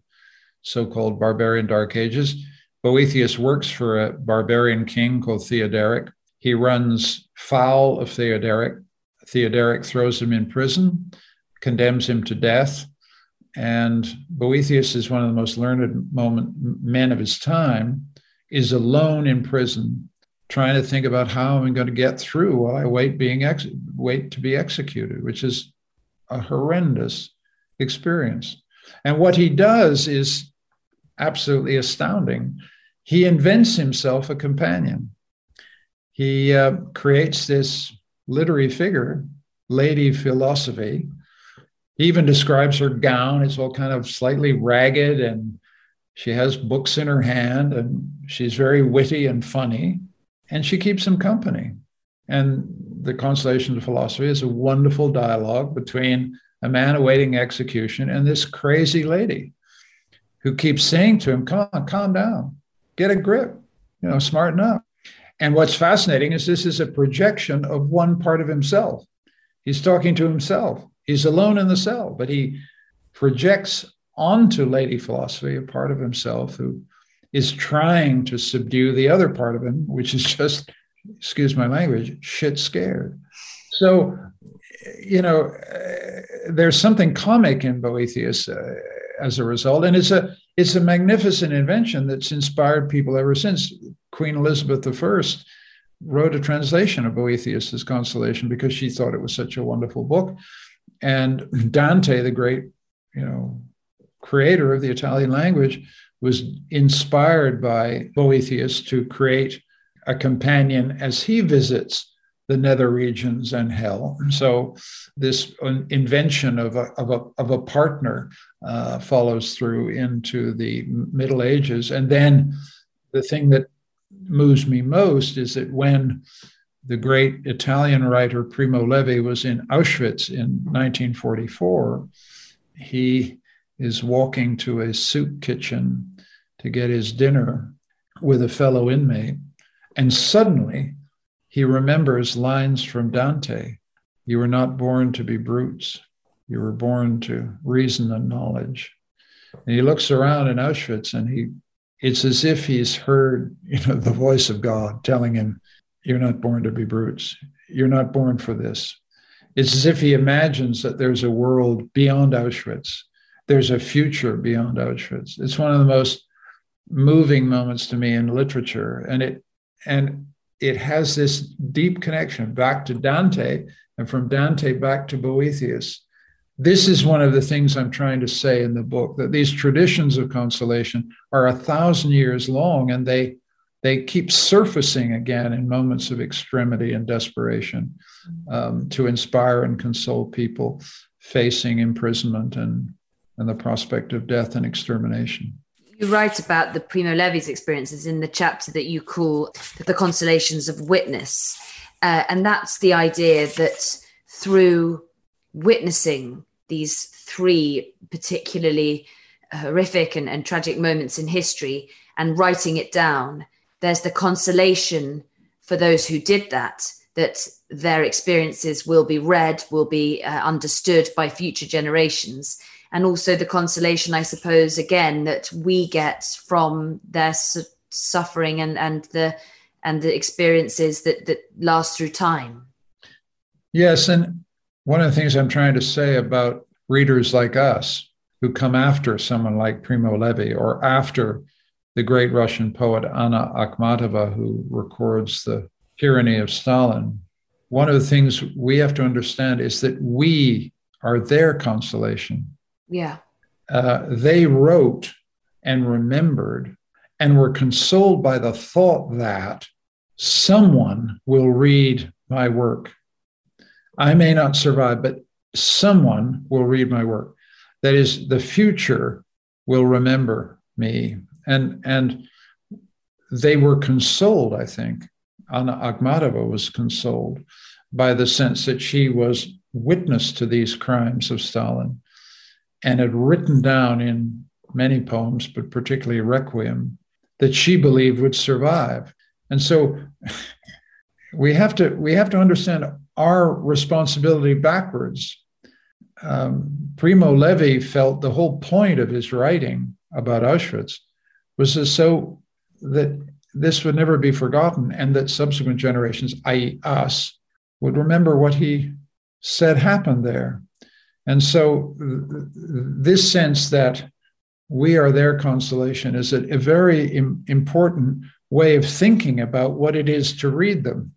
so-called barbarian Dark Ages. Boethius works for a barbarian king called Theoderic. He runs foul of Theoderic. Theoderic throws him in prison, condemns him to death. And Boethius is one of the most learned moment, men of his time, is alone in prison, trying to think about how I'm going to get through while I wait, being ex- wait to be executed, which is a horrendous experience. And what he does is absolutely astounding. He invents himself a companion. He uh, creates this literary figure, Lady Philosophy. He even describes her gown. It's all kind of slightly ragged, and she has books in her hand, and she's very witty and funny, and she keeps him company. And the Consolation of Philosophy is a wonderful dialogue between a man awaiting execution and this crazy lady who keeps saying to him, "Come on, calm down, get a grip, you know, smarten up." And what's fascinating is this is a projection of one part of himself. He's talking to himself. He's alone in the cell, but he projects onto Lady Philosophy a part of himself who is trying to subdue the other part of him, which is just, excuse my language, shit scared. So, you know, uh, there's something comic in Boethius uh, as a result. And it's a it's a magnificent invention that's inspired people ever since. Queen Elizabeth the First wrote a translation of Boethius's Consolation because she thought it was such a wonderful book. And Dante, the great, you know, creator of the Italian language, was inspired by Boethius to create a companion as he visits the nether regions and hell. So this invention of a, of a, of a partner uh, follows through into the Middle Ages. And then the thing that moves me most is that when the great Italian writer Primo Levi was in Auschwitz in nineteen forty-four, he is walking to a soup kitchen to get his dinner with a fellow inmate. And suddenly he remembers lines from Dante. You were not born to be brutes. You were born to reason and knowledge. And he looks around in Auschwitz and he, it's as if he's heard, you know, the voice of God telling him, you're not born to be brutes. You're not born for this. It's as if he imagines that there's a world beyond Auschwitz. There's a future beyond Auschwitz. It's one of the most moving moments to me in literature. And it and it has this deep connection back to Dante and from Dante back to Boethius. This is one of the things I'm trying to say in the book, that these traditions of consolation are a thousand years long, and they they keep surfacing again in moments of extremity and desperation um, to inspire and console people facing imprisonment and and the prospect of death and extermination. You write about the Primo Levi's experiences in the chapter that you call The Consolations of Witness. Uh, and that's the idea that through witnessing these three particularly horrific and, and tragic moments in history and writing it down, there's the consolation for those who did that, that their experiences will be read, will be uh, understood by future generations. And also the consolation, I suppose, again, that we get from their su- suffering and, and the and the experiences that, that last through time. Yes, and one of the things I'm trying to say about readers like us who come after someone like Primo Levi or after the great Russian poet Anna Akhmatova, who records the tyranny of Stalin, one of the things we have to understand is that we are their consolation. Yeah. Uh, they wrote and remembered and were consoled by the thought that someone will read my work. I may not survive, but someone will read my work. That is, the future will remember me. And and they were consoled, I think. Anna Akhmatova was consoled by the sense that she was witness to these crimes of Stalin and had written down in many poems, but particularly Requiem, that she believed would survive. And so we have to we have to understand our responsibility backwards. Um, Primo Levi felt the whole point of his writing about Auschwitz was that so that this would never be forgotten and that subsequent generations, that is us, would remember what he said happened there. And so this sense that we are their consolation is a very im- important way of thinking about what it is to read them.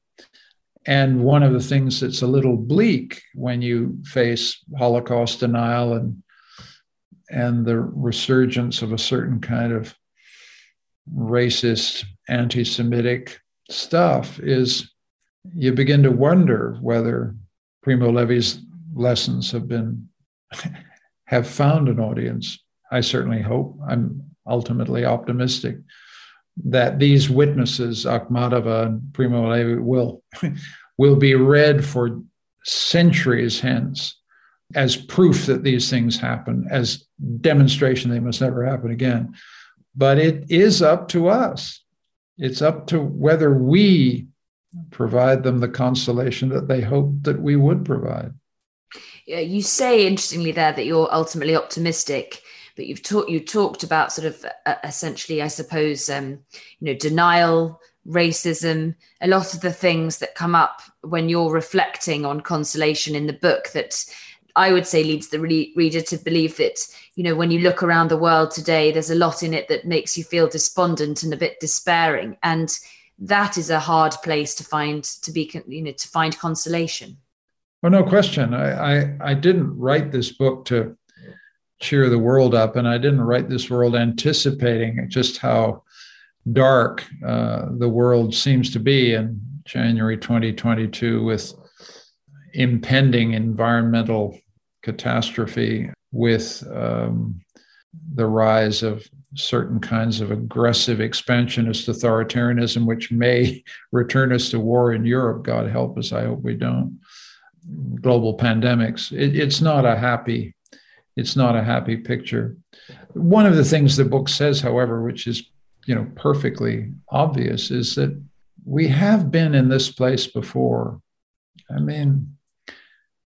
And one of the things that's a little bleak when you face Holocaust denial and and the resurgence of a certain kind of racist, anti-Semitic stuff is you begin to wonder whether Primo Levi's lessons have been have found an audience. I certainly hope. I'm ultimately optimistic that these witnesses, Akhmatova and Primo Levi, will, will be read for centuries hence as proof that these things happen, as demonstration they must never happen again. But it is up to us. It's up to whether we provide them the consolation that they hoped that we would provide. Yeah, you say, interestingly, there that you're ultimately optimistic. But you've talked you talked about sort of uh, essentially, I suppose, um, you know, denial, racism, a lot of the things that come up when you're reflecting on consolation in the book that I would say leads the re- reader to believe that, you know, when you look around the world today, there's a lot in it that makes you feel despondent and a bit despairing. And that is a hard place to find to be, you know, to find consolation. Well, no question. I I, I didn't write this book to cheer the world up. And I didn't write this world anticipating just how dark uh, the world seems to be in January twenty twenty-two with impending environmental catastrophe, with um, the rise of certain kinds of aggressive expansionist authoritarianism, which may return us to war in Europe. God help us. I hope we don't. Global pandemics. It, it's not a happy It's not a happy picture. One of the things the book says, however, which is, you know, perfectly obvious, is that we have been in this place before. I mean,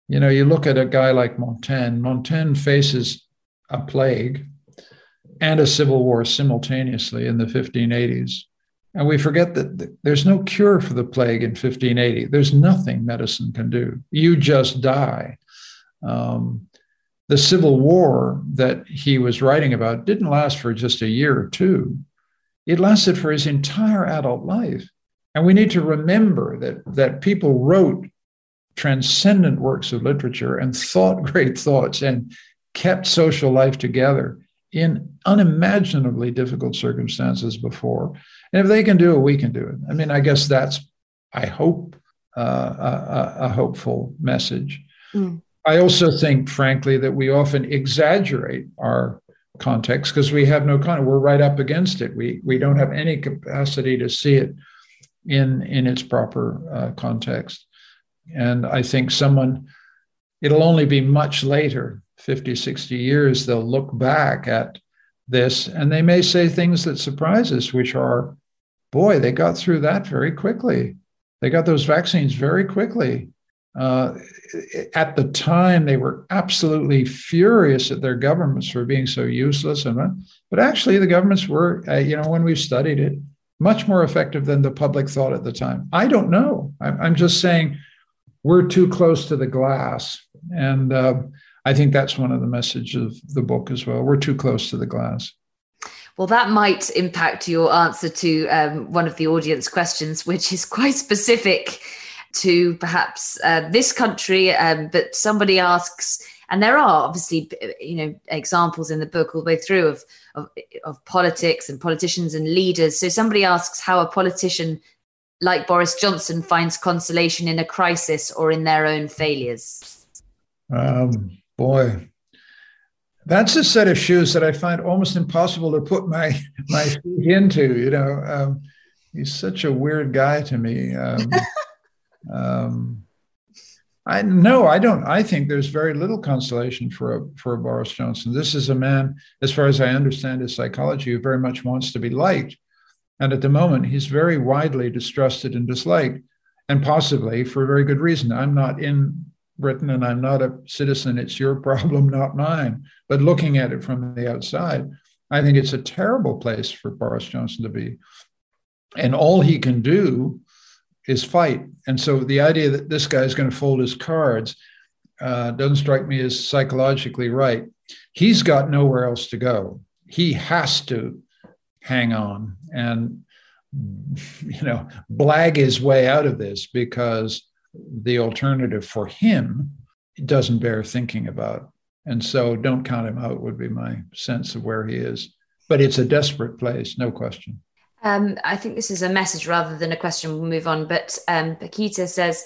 you know, you look at a guy like Montaigne. Montaigne faces a plague and a civil war simultaneously in the fifteen eighties. And we forget that there's no cure for the plague in fifteen eighty. There's nothing medicine can do. You just die. Um, The Civil War that he was writing about didn't last for just a year or two. It lasted for his entire adult life. And we need to remember that, that people wrote transcendent works of literature and thought great thoughts and kept social life together in unimaginably difficult circumstances before. And if they can do it, we can do it. I mean, I guess that's, I hope, uh, a, a hopeful message. Mm. I also think, frankly, that we often exaggerate our context because we have no context. We're right up against it. We we don't have any capacity to see it in, in its proper uh, context. And I think someone, it'll only be much later, fifty, sixty years, they'll look back at this, and they may say things that surprise us, which are, boy, they got through that very quickly. They got those vaccines very quickly. Uh, at the time, they were absolutely furious at their governments for being so useless. And but actually, the governments were, uh, you know, when we studied it, much more effective than the public thought at the time. I don't know. I'm, I'm just saying we're too close to the glass. And uh, I think that's one of the messages of the book as well. We're too close to the glass. Well, that might impact your answer to um, one of the audience questions, which is quite specific to perhaps uh, this country. Um, but somebody asks, and there are obviously, you know, examples in the book all the way through of, of, of politics and politicians and leaders. So somebody asks how a politician like Boris Johnson finds consolation in a crisis or in their own failures. Um, boy. That's a set of shoes that I find almost impossible to put my, my feet into, you know. Um, he's such a weird guy to me. Um, um, I no, I don't. I think there's very little consolation for a, for a Boris Johnson. This is a man, as far as I understand his psychology, who very much wants to be liked. And at the moment, he's very widely distrusted and disliked, and possibly for a very good reason. I'm not in Britain, and I'm not a citizen. It's your problem, not mine. But looking at it from the outside, I think it's a terrible place for Boris Johnson to be. And all he can do is fight. And so the idea that this guy is going to fold his cards uh, doesn't strike me as psychologically right. He's got nowhere else to go. He has to hang on and, you know, blag his way out of this, because the alternative for him doesn't bear thinking about. And so don't count him out would be my sense of where he is. But it's a desperate place, no question. Um, I think this is a message rather than a question. We'll move on. But um, Paquita says,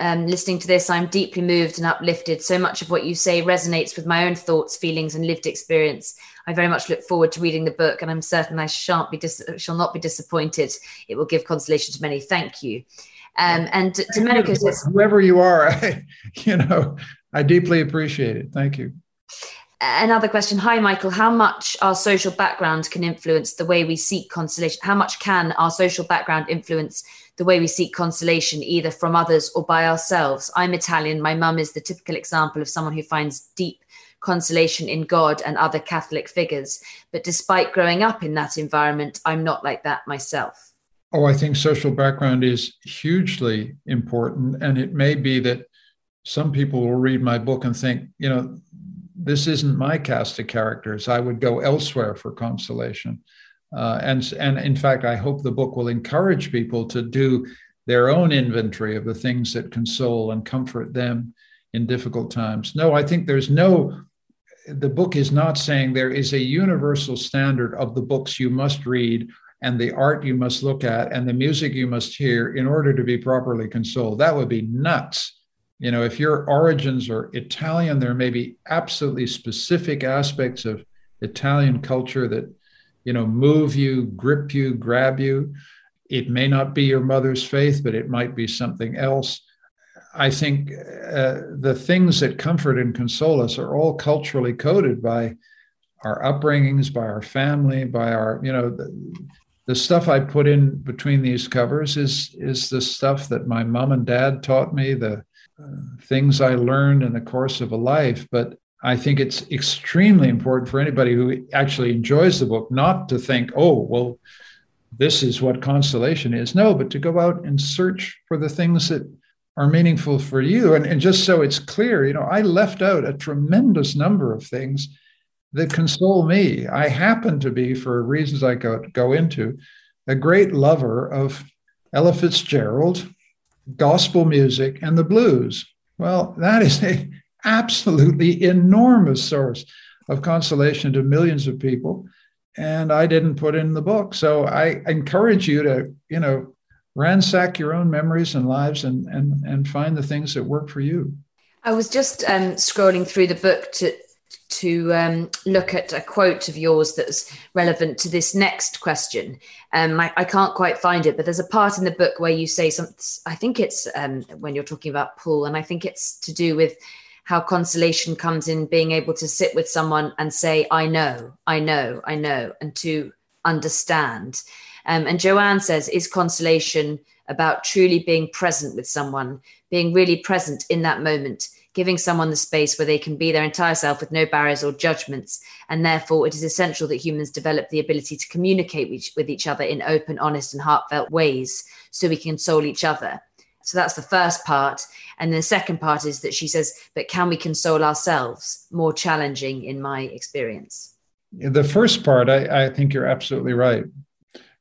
um, listening to this, I'm deeply moved and uplifted. So much of what you say resonates with my own thoughts, feelings, and lived experience. I very much look forward to reading the book, and I'm certain I shan't be dis- shall not be disappointed. It will give consolation to many. Thank you. Um, and Domenico says, whoever you are, I, you know, I deeply appreciate it. Thank you. Another question. Hi, Michael. How much our social background can influence the way we seek consolation? How much can our social background influence the way we seek consolation, either from others or by ourselves? I'm Italian. My mum is the typical example of someone who finds deep consolation in God and other Catholic figures. But despite growing up in that environment, I'm not like that myself. Oh, I think social background is hugely important. And it may be that some people will read my book and think, you know, this isn't my cast of characters. I would go elsewhere for consolation. Uh, and, and in fact, I hope the book will encourage people to do their own inventory of the things that console and comfort them in difficult times. No, I think there's no, the book is not saying there is a universal standard of the books you must read and the art you must look at, and the music you must hear in order to be properly consoled. That would be nuts. You know, if your origins are Italian, there may be absolutely specific aspects of Italian culture that, you know, move you, grip you, grab you. It may not be your mother's faith, but it might be something else. I think uh, the things that comfort and console us are all culturally coded by our upbringings, by our family, by our, you know, the, The stuff I put in between these covers is is the stuff that my mom and dad taught me, the uh, things I learned in the course of a life. But I think it's extremely important for anybody who actually enjoys the book not to think, oh, well, this is what consolation is. No, but to go out and search for the things that are meaningful for you. And, and just so it's clear, you know, I left out a tremendous number of things that console me. I happen to be, for reasons I go, go into, a great lover of Ella Fitzgerald, gospel music, and the blues. Well, that is an absolutely enormous source of consolation to millions of people, and I didn't put in the book. So I encourage you to, you know, ransack your own memories and lives and, and, and find the things that work for you. I was just um, scrolling through the book to to um, look at a quote of yours that's relevant to this next question. Um, I, I can't quite find it, but there's a part in the book where you say something, I think it's um, when you're talking about Paul, and I think it's to do with how consolation comes in being able to sit with someone and say, I know, I know, I know, and to understand. Um, and Joanne says, is consolation about truly being present with someone, being really present in that moment, giving someone the space where they can be their entire self with no barriers or judgments. And therefore, it is essential that humans develop the ability to communicate with each, with each other in open, honest, and heartfelt ways so we can console each other. So that's the first part. And the second part is that she says, but can we console ourselves? More challenging in my experience. The first part, I, I think you're absolutely right.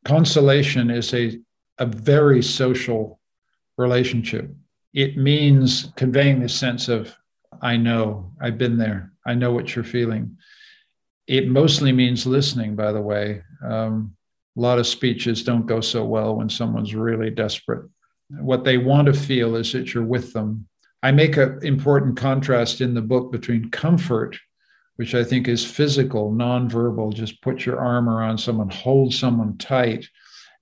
Consolation is a, a very social relationship. It means conveying this sense of, I know, I've been there, I know what you're feeling. It mostly means listening, by the way. Um, a lot of speeches don't go so well when someone's really desperate. What they want to feel is that you're with them. I make an important contrast in the book between comfort, which I think is physical, nonverbal, just put your arm around someone, hold someone tight,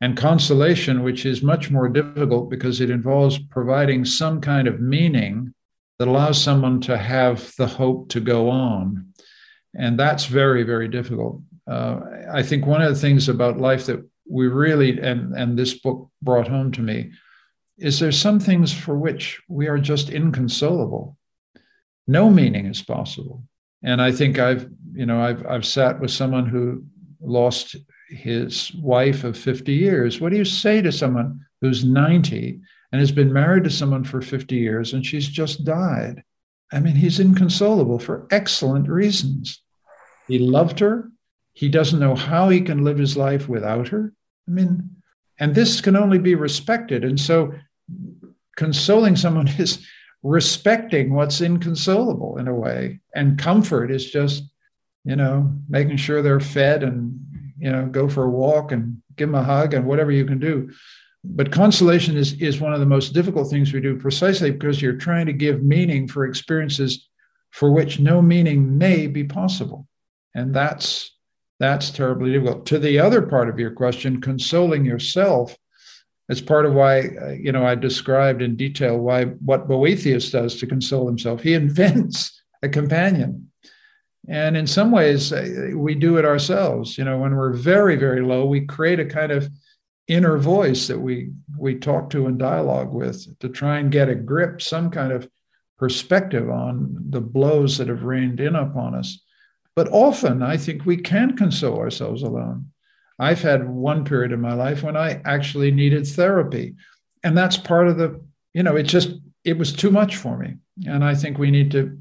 and consolation, which is much more difficult because it involves providing some kind of meaning that allows someone to have the hope to go on. And that's very, very difficult. Uh, I think one of the things about life that we really, and, and this book brought home to me, is there some things for which we are just inconsolable. No meaning is possible. And I think I've, you know, I've I've sat with someone who lost his wife of fifty years. What do you say to someone who's ninety and has been married to someone for fifty years and she's just died? I mean, he's inconsolable for excellent reasons. He loved her. He doesn't know how he can live his life without her. I mean, and this can only be respected. And so consoling someone is respecting what's inconsolable in a way. And comfort is just, you know, making sure they're fed and, you know, go for a walk and give them a hug and whatever you can do. But consolation is, is one of the most difficult things we do, precisely because you're trying to give meaning for experiences for which no meaning may be possible. And that's that's terribly difficult. To the other part of your question, consoling yourself, it's part of why, you know, I described in detail why what Boethius does to console himself. He invents a companion. And in some ways, we do it ourselves. You know, when we're very, very low, we create a kind of inner voice that we we talk to and dialogue with to try and get a grip, some kind of perspective on the blows that have rained in upon us. But often, I think we can console ourselves alone. I've had one period in my life when I actually needed therapy. And that's part of the, you know, it just, it was too much for me. And I think we need to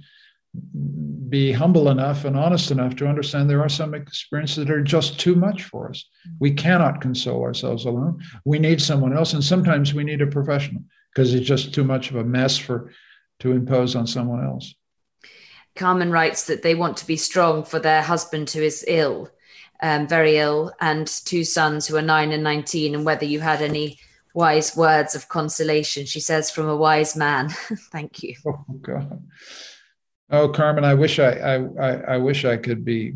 be humble enough and honest enough to understand there are some experiences that are just too much for us. We cannot console ourselves alone. We need someone else. And sometimes we need a professional because it's just too much of a mess for to impose on someone else. Carmen writes that they want to be strong for their husband who is ill, um, very ill, and two sons who are nine and nineteen, and whether you had any wise words of consolation, she says, from a wise man. Thank you. Oh, God. Oh, Carmen, I wish I I, I, I wish I could be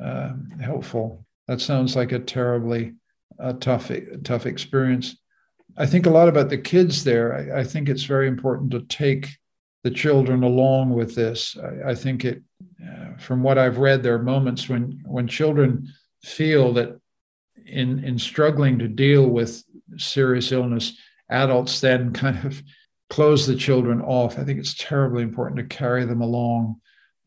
uh, helpful. That sounds like a terribly uh, tough, tough experience. I think a lot about the kids there. I, I think it's very important to take the children along with this. I, I think it, uh, from what I've read, there are moments when when children feel that in in struggling to deal with serious illness, adults then kind of close the children off. I think it's terribly important to carry them along,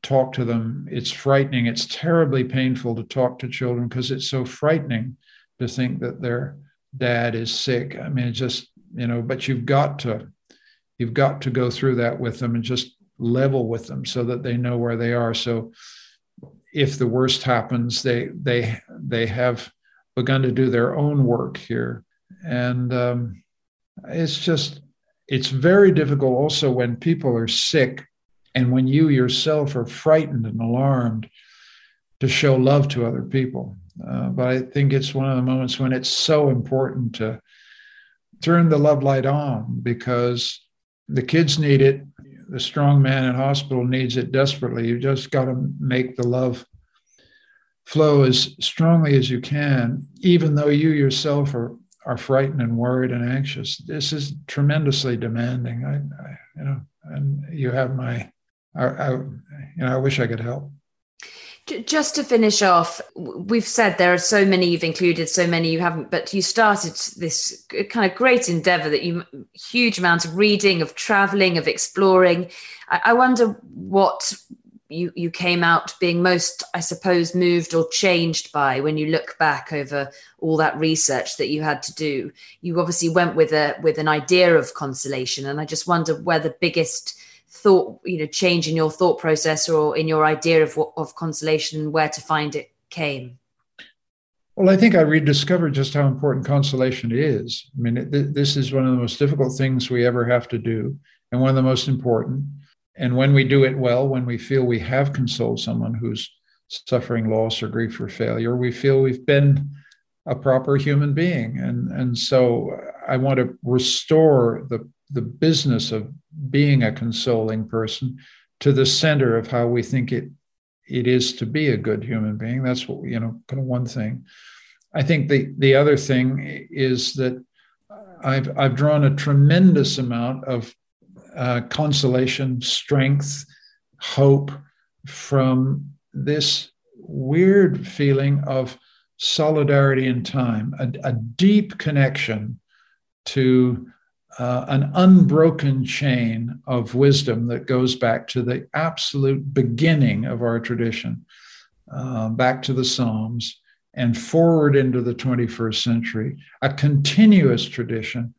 talk to them. It's frightening. It's terribly painful to talk to children because it's so frightening to think that their dad is sick. I mean, it's just, you know, but you've got to, you've got to go through that with them and just level with them so that they know where they are. So if the worst happens, they, they, they have begun to do their own work here. And um, it's just, it's very difficult also when people are sick and when you yourself are frightened and alarmed to show love to other people. Uh, but I think it's one of the moments when it's so important to turn the love light on because the kids need it. The strong man in hospital needs it desperately. You just got to make the love flow as strongly as you can, even though you yourself are are frightened and worried and anxious. This is tremendously demanding. I, I you know, and you have my, I, I, you know, I wish I could help. Just to finish off, we've said there are so many you've included, so many you haven't, but you started this kind of great endeavour that you, huge amount of reading, of travelling, of exploring. I, I wonder what you, you came out being most, I suppose, moved or changed by when you look back over all that research that you had to do. You obviously went with a with an idea of consolation, and I just wonder where the biggest thought, you know, change in your thought process or in your idea of of consolation, where to find it came? Well, I think I rediscovered just how important consolation is. I mean, it, this is one of the most difficult things we ever have to do, and one of the most important. And when we do it well, when we feel we have consoled someone who's suffering loss or grief or failure, we feel we've been a proper human being. And, and so I want to restore the the business of being a consoling person to the center of how we think it it is to be a good human being. That's what, you know, kind of one thing. I think the the other thing is that I've I've drawn a tremendous amount of uh, consolation, strength, hope from this weird feeling of solidarity in time, a, a deep connection to Uh, an unbroken chain of wisdom that goes back to the absolute beginning of our tradition, uh, back to the Psalms and forward into the twenty-first century, a continuous tradition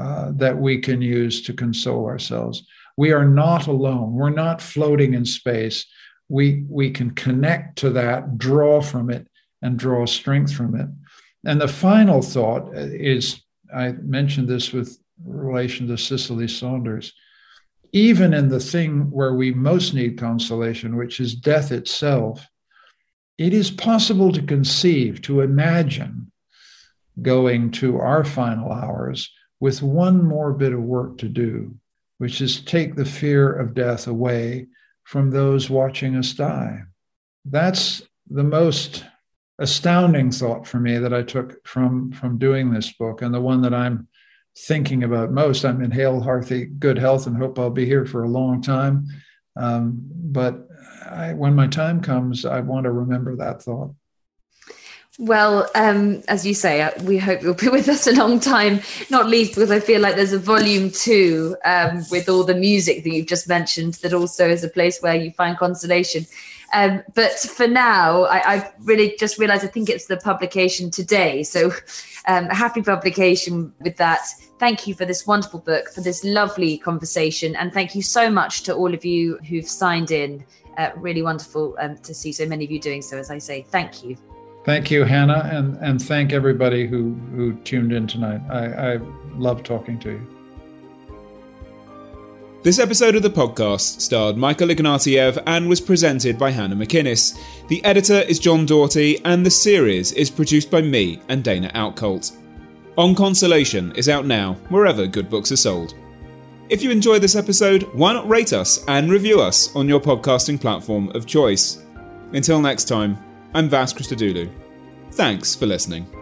uh, that we can use to console ourselves. We are not alone. We're not floating in space. We, we can connect to that, draw from it, and draw strength from it. And the final thought is, I mentioned this with relation to Cicely Saunders, even in the thing where we most need consolation, which is death itself, it is possible to conceive, to imagine going to our final hours with one more bit of work to do, which is take the fear of death away from those watching us die. That's the most astounding thought for me that I took from, from doing this book, and the one that I'm thinking about most. I'm in hail, hearty, good health, and hope I'll be here for a long time. Um, but I, when my time comes, I want to remember that thought. Well, um, as you say, we hope you'll be with us a long time, not least because I feel like there's a volume two um, with all the music that you've just mentioned that also is a place where you find consolation. Um, but for now, I, I really just realised I think it's the publication today. So um, happy publication with that. Thank you for this wonderful book, for this lovely conversation. And thank you so much to all of you who've signed in. Uh, really wonderful um, to see so many of you doing so, as I say. Thank you. Thank you, Hannah, and, and thank everybody who, who tuned in tonight. I, I love talking to you. This episode of the podcast starred Michael Ignatieff and was presented by Hannah McInnes. The editor is John Doughty, and the series is produced by me and Dana Outcult. On Consolation is out now, wherever good books are sold. If you enjoy this episode, why not rate us and review us on your podcasting platform of choice? Until next time, I'm Vas Christodoulou. Thanks for listening.